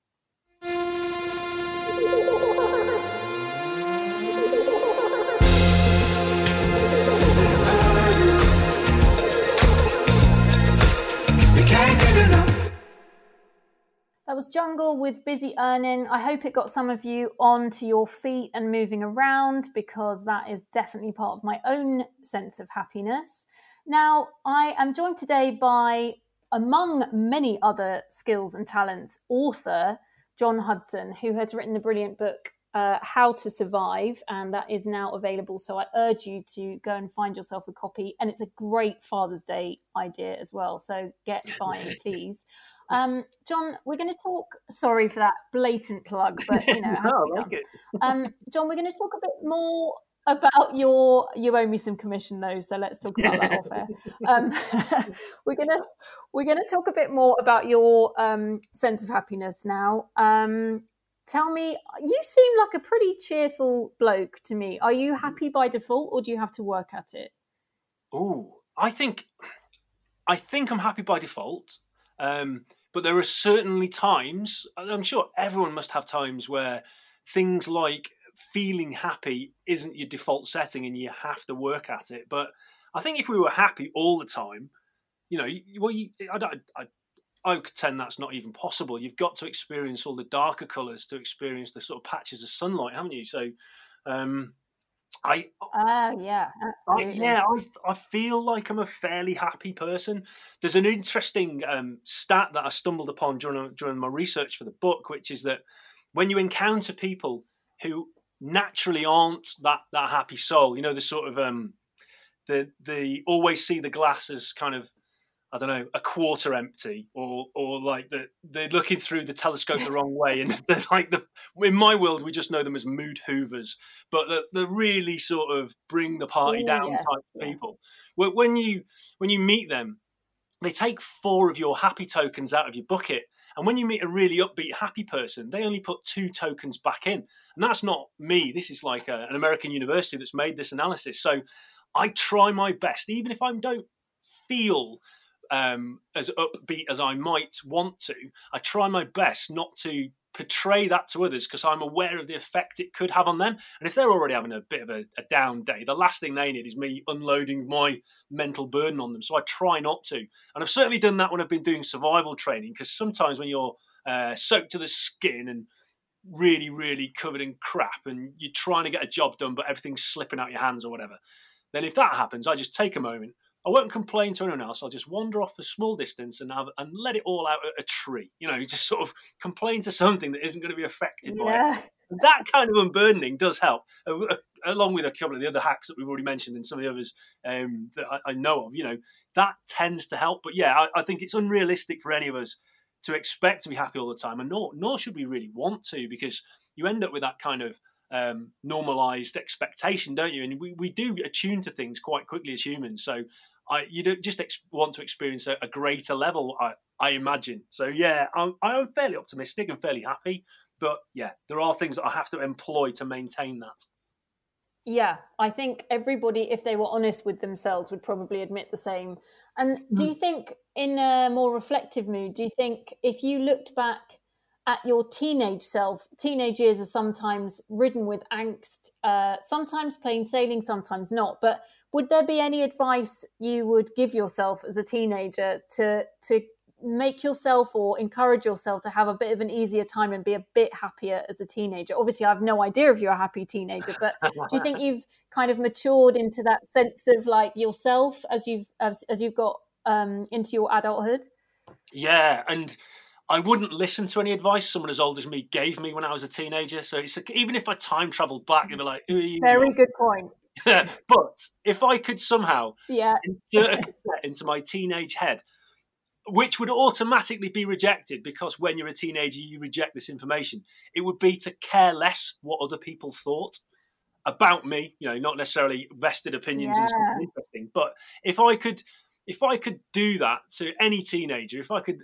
That was Jungle with Busy Earning. I hope it got some of you onto your feet and moving around, because that is definitely part of my own sense of happiness. Now, I am joined today by, among many other skills and talents, author John Hudson, who has written the brilliant book How to Survive, and that is now available. So I urge you to go and find yourself a copy. And it's a great Father's Day idea as well. So get buying, please. John, we're going to talk, sorry for that blatant plug, but John, we're going to talk a bit more about you owe me some commission though, so let's talk about that off air. We're going to talk a bit more about your sense of happiness now. Tell me, you seem like a pretty cheerful bloke to me. Are you happy by default, or do you have to work at it? Oh, I think I'm happy by default. But there are certainly times, I'm sure everyone must have times where things like feeling happy isn't your default setting and you have to work at it. But I think if we were happy all the time, you know, I contend that's not even possible. You've got to experience all the darker colours to experience the sort of patches of sunlight, haven't you? So, I feel like I'm a fairly happy person. There's an interesting stat that I stumbled upon during my research for the book, which is that when you encounter people who naturally aren't that happy soul, you know, the sort of the always see the glass as kind of, I don't know, a quarter empty, or like that they're looking through the telescope the wrong way, and they're like in my world we just know them as mood hoovers, but they're really sort of bring the party down type people. When you meet them, they take 4 of your happy tokens out of your bucket, and when you meet a really upbeat happy person, they only put 2 tokens back in, and that's not me. This is like an American university that's made this analysis. So I try my best, even if I don't feel as upbeat as I might want to. I try my best not to portray that to others because I'm aware of the effect it could have on them. And if they're already having a bit of a down day, the last thing they need is me unloading my mental burden on them. So I try not to. And I've certainly done that when I've been doing survival training, because sometimes when you're soaked to the skin and really, really covered in crap and you're trying to get a job done but everything's slipping out your hands or whatever, then if that happens, I just take a moment. I won't complain to anyone else. I'll just wander off a small distance and let it all out at a tree. You know, just sort of complain to something that isn't going to be affected by it. And that kind of unburdening does help, along with a couple of the other hacks that we've already mentioned and some of the others that I know of. You know, that tends to help. But yeah, I think it's unrealistic for any of us to expect to be happy all the time, and nor should we really want to, because you end up with that kind of normalized expectation, don't you? And we do attune to things quite quickly as humans. So you don't just want to experience a greater level, I imagine. So yeah, I'm fairly optimistic and fairly happy, but yeah, there are things that I have to employ to maintain that. Yeah, I think everybody, if they were honest with themselves, would probably admit the same. And do you think, in a more reflective mood, do you think if you looked back at your teenage self, teenage years are sometimes ridden with angst, sometimes plain sailing, sometimes not. But would there be any advice you would give yourself as a teenager to make yourself or encourage yourself to have a bit of an easier time and be a bit happier as a teenager? Obviously, I have no idea if you're a happy teenager, but do you think you've kind of matured into that sense of like yourself as you've got into your adulthood? Yeah, and I wouldn't listen to any advice someone as old as me gave me when I was a teenager. So it's like, even if I time traveled back, they'd be like, who are you? Very good point. But if I could somehow insert a cassette into my teenage head, which would automatically be rejected, because when you're a teenager, you reject this information, it would be to care less what other people thought about me, you know, not necessarily vested opinions and something interesting. But if I could do that to any teenager, if I could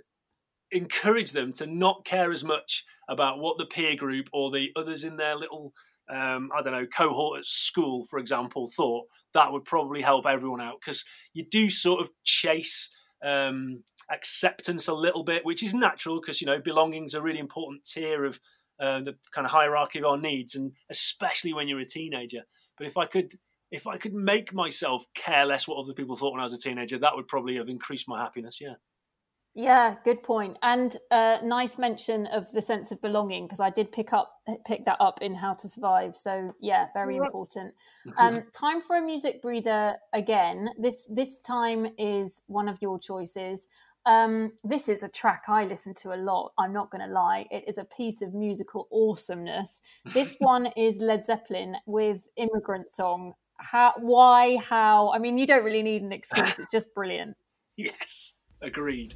encourage them to not care as much about what the peer group or the others in their little, cohort at school, for example, thought, that would probably help everyone out. Because you do sort of chase acceptance a little bit, which is natural, because, you know, belonging's a really important tier of the kind of hierarchy of our needs, and especially when you're a teenager. But if I could make myself care less what other people thought when I was a teenager, that would probably have increased my happiness, yeah. Yeah, good point. And nice mention of the sense of belonging, because I did pick that up in How to Survive. So yeah, very important. Time for a music breather again. This time is one of your choices. This is a track I listen to a lot, I'm not going to lie. It is a piece of musical awesomeness. This one is Led Zeppelin with Immigrant Song. How? I mean, you don't really need an excuse. It's just brilliant. Yes, agreed.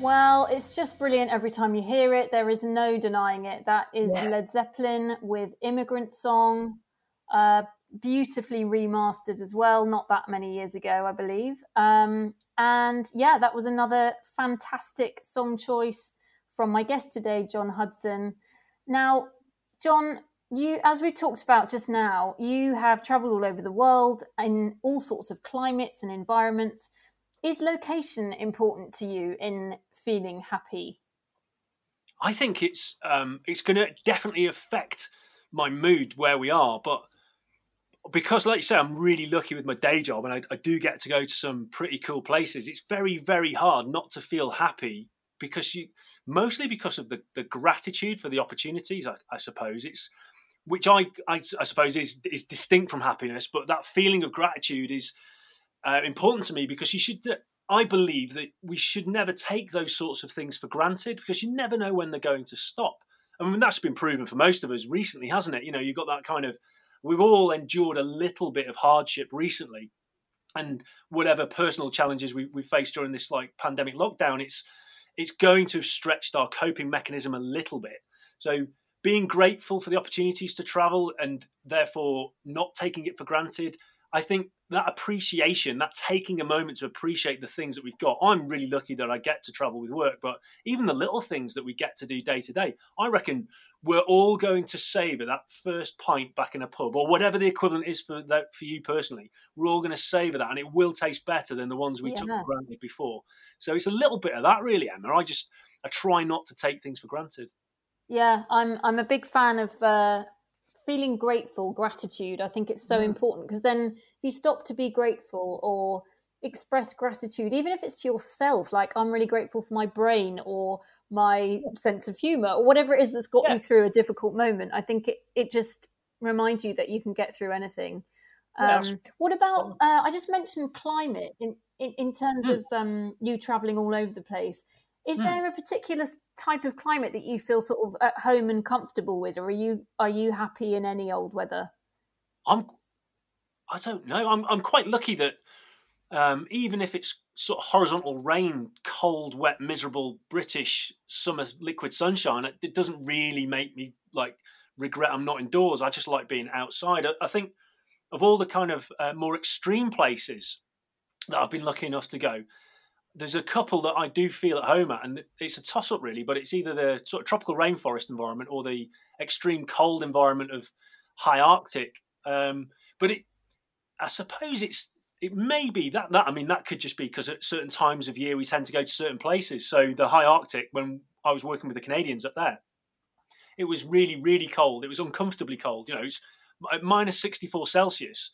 Well, it's just brilliant every time you hear it. There is no denying it. That is Led Zeppelin with Immigrant Song, beautifully remastered as well, not that many years ago, I believe. And yeah, that was another fantastic song choice from my guest today, John Hudson. Now, John, You, as we talked about just now, you have traveled all over the world in all sorts of climates and environments. Is location important to you in feeling happy? I think it's going to definitely affect my mood where we are. But because, like you say, I'm really lucky with my day job and I do get to go to some pretty cool places, it's very, very hard not to feel happy because mostly because of the gratitude for the opportunities, I suppose. It's... which I suppose is distinct from happiness, but that feeling of gratitude is important to me because I believe that we should never take those sorts of things for granted because you never know when they're going to stop. I mean, that's been proven for most of us recently, hasn't it? You know, you've got that kind of, we've all endured a little bit of hardship recently, and whatever personal challenges we faced during this like pandemic lockdown, it's going to have stretched our coping mechanism a little bit. So being grateful for the opportunities to travel and therefore not taking it for granted. I think that appreciation, that taking a moment to appreciate the things that we've got. I'm really lucky that I get to travel with work, but even the little things that we get to do day to day, I reckon we're all going to savor that first pint back in a pub or whatever the equivalent is for that, for you personally. We're all going to savor that and it will taste better than the ones we took for granted before. So it's a little bit of that really, Emma. I try not to take things for granted. Yeah, I'm a big fan of feeling grateful, gratitude. I think it's so important because then you stop to be grateful or express gratitude, even if it's to yourself. Like, I'm really grateful for my brain or my sense of humour or whatever it is that's got you through a difficult moment. I think it just reminds you that you can get through anything. What about, I just mentioned climate in terms of you travelling all over the place. Is there a particular type of climate that you feel sort of at home and comfortable with, or are you happy in any old weather? I don't know. I'm quite lucky that even if it's sort of horizontal rain, cold, wet, miserable British summer liquid sunshine, it doesn't really make me like regret I'm not indoors. I just like being outside. I think of all the kind of more extreme places that I've been lucky enough to go, there's a couple that I do feel at home at, and it's a toss-up really, but it's either the sort of tropical rainforest environment or the extreme cold environment of high Arctic. But I suppose that could just be because at certain times of year we tend to go to certain places. So the high Arctic, when I was working with the Canadians up there, it was really, really cold. It was uncomfortably cold. You know, it's minus 64 Celsius.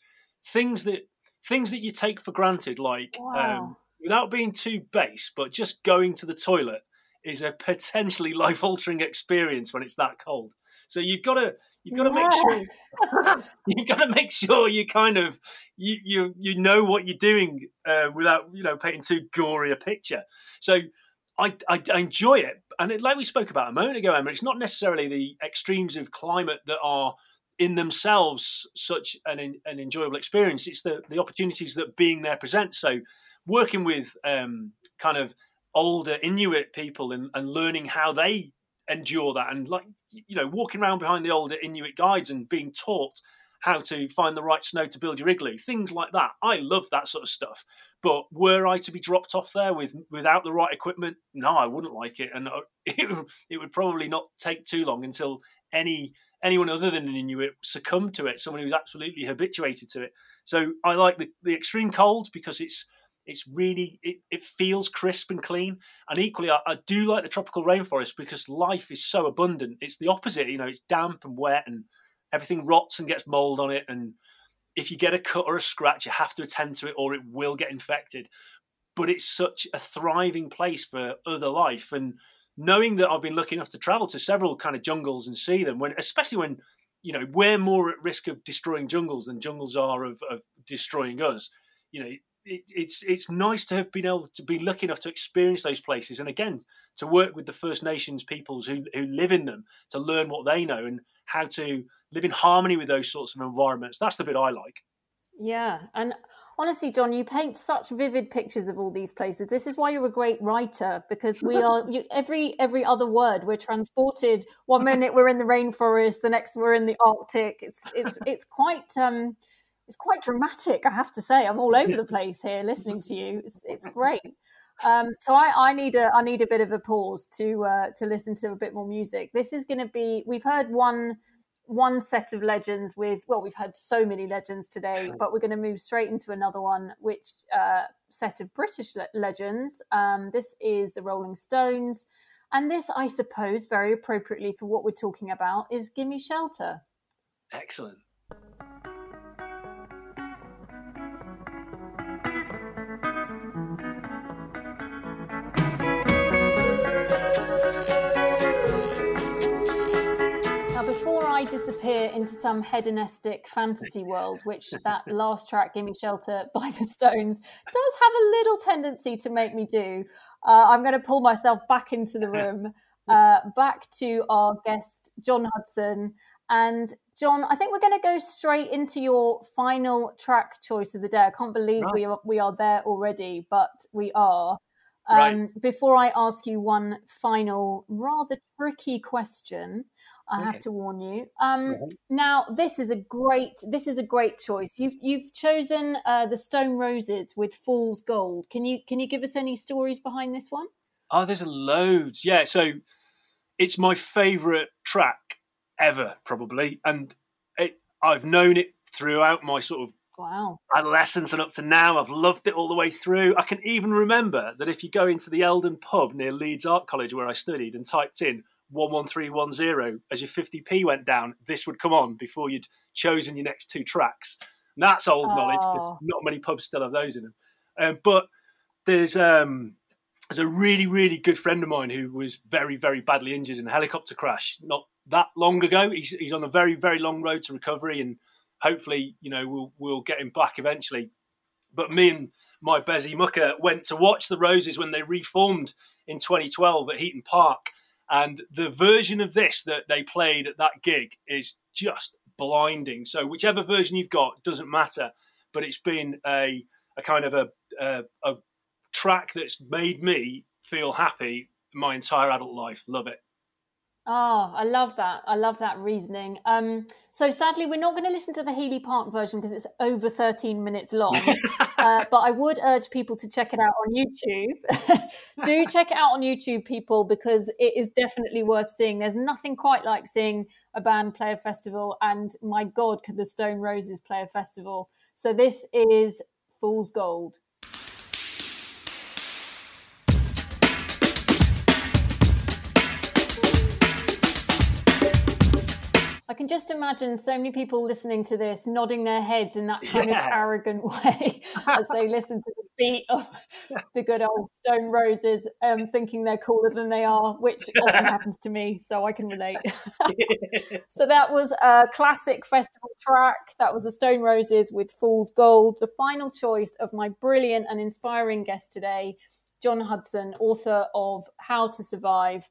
Things that you take for granted, like... Wow. Without being too base, but just going to the toilet is a potentially life-altering experience when it's that cold. So you've got to make sure you kind of you know what you're doing without painting too gory a picture. So I enjoy it, and like we spoke about a moment ago, Emma, it's not necessarily the extremes of climate that are in themselves such an enjoyable experience. It's the opportunities that being there presents. So working with kind of older Inuit people and learning how they endure that, and walking around behind the older Inuit guides and being taught how to find the right snow to build your igloo, things like that. I love that sort of stuff. But were I to be dropped off there without the right equipment, no, I wouldn't like it. And it would probably not take too long until anyone other than an Inuit succumbed to it, someone who's absolutely habituated to it. So I like the extreme cold because it really feels crisp and clean. And equally, I do like the tropical rainforest because life is so abundant. It's the opposite. It's damp and wet and everything rots and gets mold on it. And if you get a cut or a scratch, you have to attend to it or it will get infected. But it's such a thriving place for other life. And knowing that I've been lucky enough to travel to several kind of jungles and see them, especially when we're more at risk of destroying jungles than jungles are of destroying us, It's nice to have been able to be lucky enough to experience those places, and again to work with the First Nations peoples who live in them to learn what they know and how to live in harmony with those sorts of environments. That's the bit I like. Yeah, and honestly, John, you paint such vivid pictures of all these places. This is why you're a great writer, because we are every other word we're transported. One minute we're in the rainforest, the next we're in the Arctic. It's quite. It's quite dramatic, I have to say. I'm all over the place here listening to you. It's great. So I need a bit of a pause to listen to a bit more music. We've heard one one set of legends with, well, we've had so many legends today, but we're going to move straight into another one, which set of British legends. This is the Rolling Stones. And this, I suppose, very appropriately for what we're talking about, is Gimme Shelter. Excellent. I disappear into some hedonistic fantasy world, which that last track, Gimme Shelter by the Stones, does have a little tendency to make me do. I'm going to pull myself back into the room, back to our guest, John Hudson. And John, I think we're going to go straight into your final track choice of the day. I can't believe we are there already, but we are. Before I ask you one final, rather tricky question, I have to warn you. Now, this is a great choice. You've chosen the Stone Roses with Fool's Gold. Can you give us any stories behind this one? Oh, there's loads. Yeah, so it's my favourite track ever, probably, and I've known it throughout my sort of adolescence and up to now. I've loved it all the way through. I can even remember that if you go into the Eldon pub near Leeds Art College where I studied and typed in 11310 as your 50p went down, this would come on before you'd chosen your next two tracks. And that's old knowledge, because not many pubs still have those in them. But there's a really, really good friend of mine who was very, very badly injured in a helicopter crash not that long ago. He's on a very, very long road to recovery, and hopefully, you know, we'll get him back eventually. But me and my Bezzy Mucker went to watch the Roses when they reformed in 2012 at Heaton Park. And the version of this that they played at that gig is just blinding. So whichever version you've got doesn't matter, but it's been a kind of a track that's made me feel happy my entire adult life. Love it. Oh, I love that. I love that reasoning. So sadly, we're not going to listen to the Healey Park version because it's over 13 minutes long. But I would urge people to check it out on YouTube. Do check it out on YouTube, people, because it is definitely worth seeing. There's nothing quite like seeing a band play a festival. And my God, could the Stone Roses play a festival? So this is Fool's Gold. I can just imagine so many people listening to this, nodding their heads in that kind of arrogant way as they listen to the beat of the good old Stone Roses, thinking they're cooler than they are, which often happens to me, so I can relate. So that was a classic festival track. That was the Stone Roses with Fool's Gold, the final choice of my brilliant and inspiring guest today, John Hudson, author of How to Survive.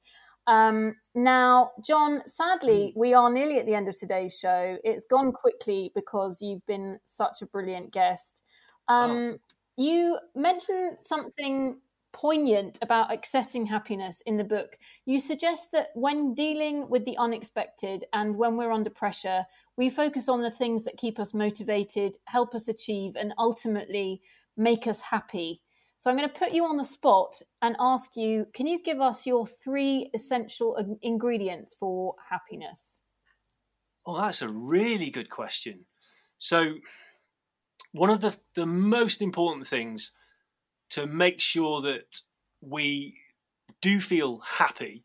Now, John, sadly, we are nearly at the end of today's show. It's gone quickly because you've been such a brilliant guest. You mentioned something poignant about accessing happiness in the book. You suggest that when dealing with the unexpected and when we're under pressure, we focus on the things that keep us motivated, help us achieve, and ultimately make us happy. So I'm going to put you on the spot and ask you, can you give us your three essential ingredients for happiness? Oh, that's a really good question. So one of the most important things to make sure that we do feel happy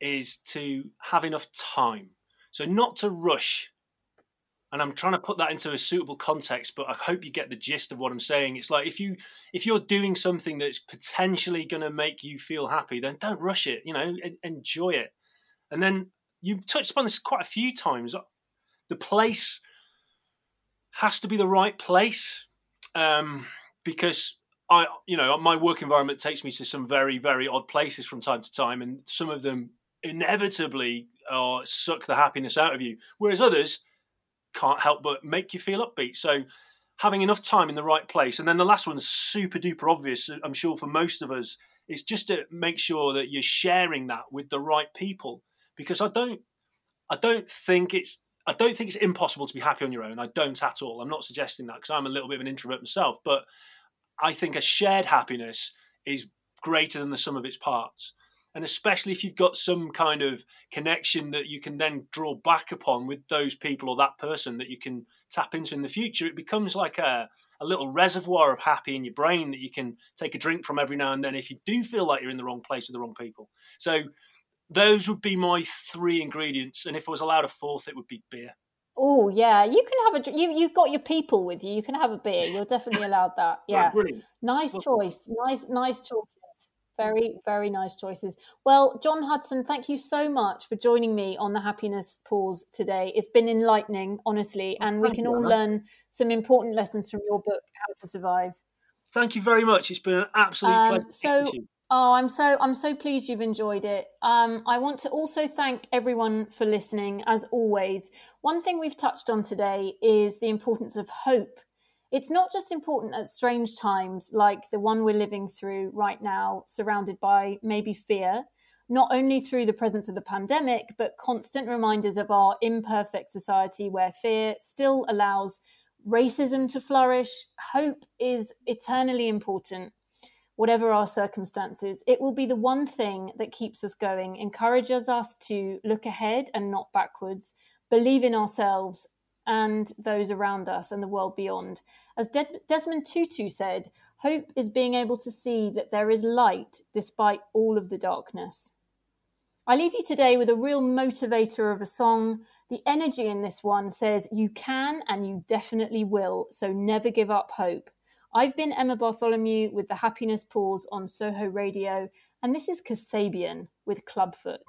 is to have enough time. So not to rush. And I'm trying to put that into a suitable context, but I hope you get the gist of what I'm saying. It's like if you're doing something that's potentially going to make you feel happy, then don't rush it, you know, enjoy it. And then you've touched upon this quite a few times. The place has to be the right place, because my work environment takes me to some very, very odd places from time to time, and some of them inevitably suck the happiness out of you, whereas others can't help but make you feel upbeat. So having enough time in the right place. And then the last one's super duper obvious, I'm sure, for most of us, is just to make sure that you're sharing that with the right people, because I don't think it's impossible to be happy on your own. I don't at all. I'm not suggesting that, because I'm a little bit of an introvert myself, but I think a shared happiness is greater than the sum of its parts. And especially if you've got some kind of connection that you can then draw back upon with those people or that person that you can tap into in the future, it becomes like a little reservoir of happy in your brain that you can take a drink from every now and then if you do feel like you're in the wrong place with the wrong people. So those would be my three ingredients. And if I was allowed a fourth, it would be beer. Oh, yeah. You can have a drink. You've got your people with you. You can have a beer. You're definitely allowed that. Yeah. Right, nice choice. Nice choices. Very, very nice choices. Well, John Hudson, thank you so much for joining me on the Happiness Pause today. It's been enlightening, honestly, and we can all learn some important lessons from your book, How to Survive. Thank you very much. It's been an absolute pleasure. I'm so pleased you've enjoyed it. I want to also thank everyone for listening, as always. One thing we've touched on today is the importance of hope. It's not just important at strange times like the one we're living through right now, surrounded by maybe fear, not only through the presence of the pandemic, but constant reminders of our imperfect society where fear still allows racism to flourish. Hope is eternally important. Whatever our circumstances, it will be the one thing that keeps us going, encourages us to look ahead and not backwards, believe in ourselves and those around us and the world beyond. As Desmond Tutu said, hope is being able to see that there is light despite all of the darkness. I leave you today with a real motivator of a song. The energy in this one says, you can and you definitely will, so never give up hope. I've been Emma Bartholomew with the Happiness Pause on Soho Radio, and this is Kasabian with Clubfoot.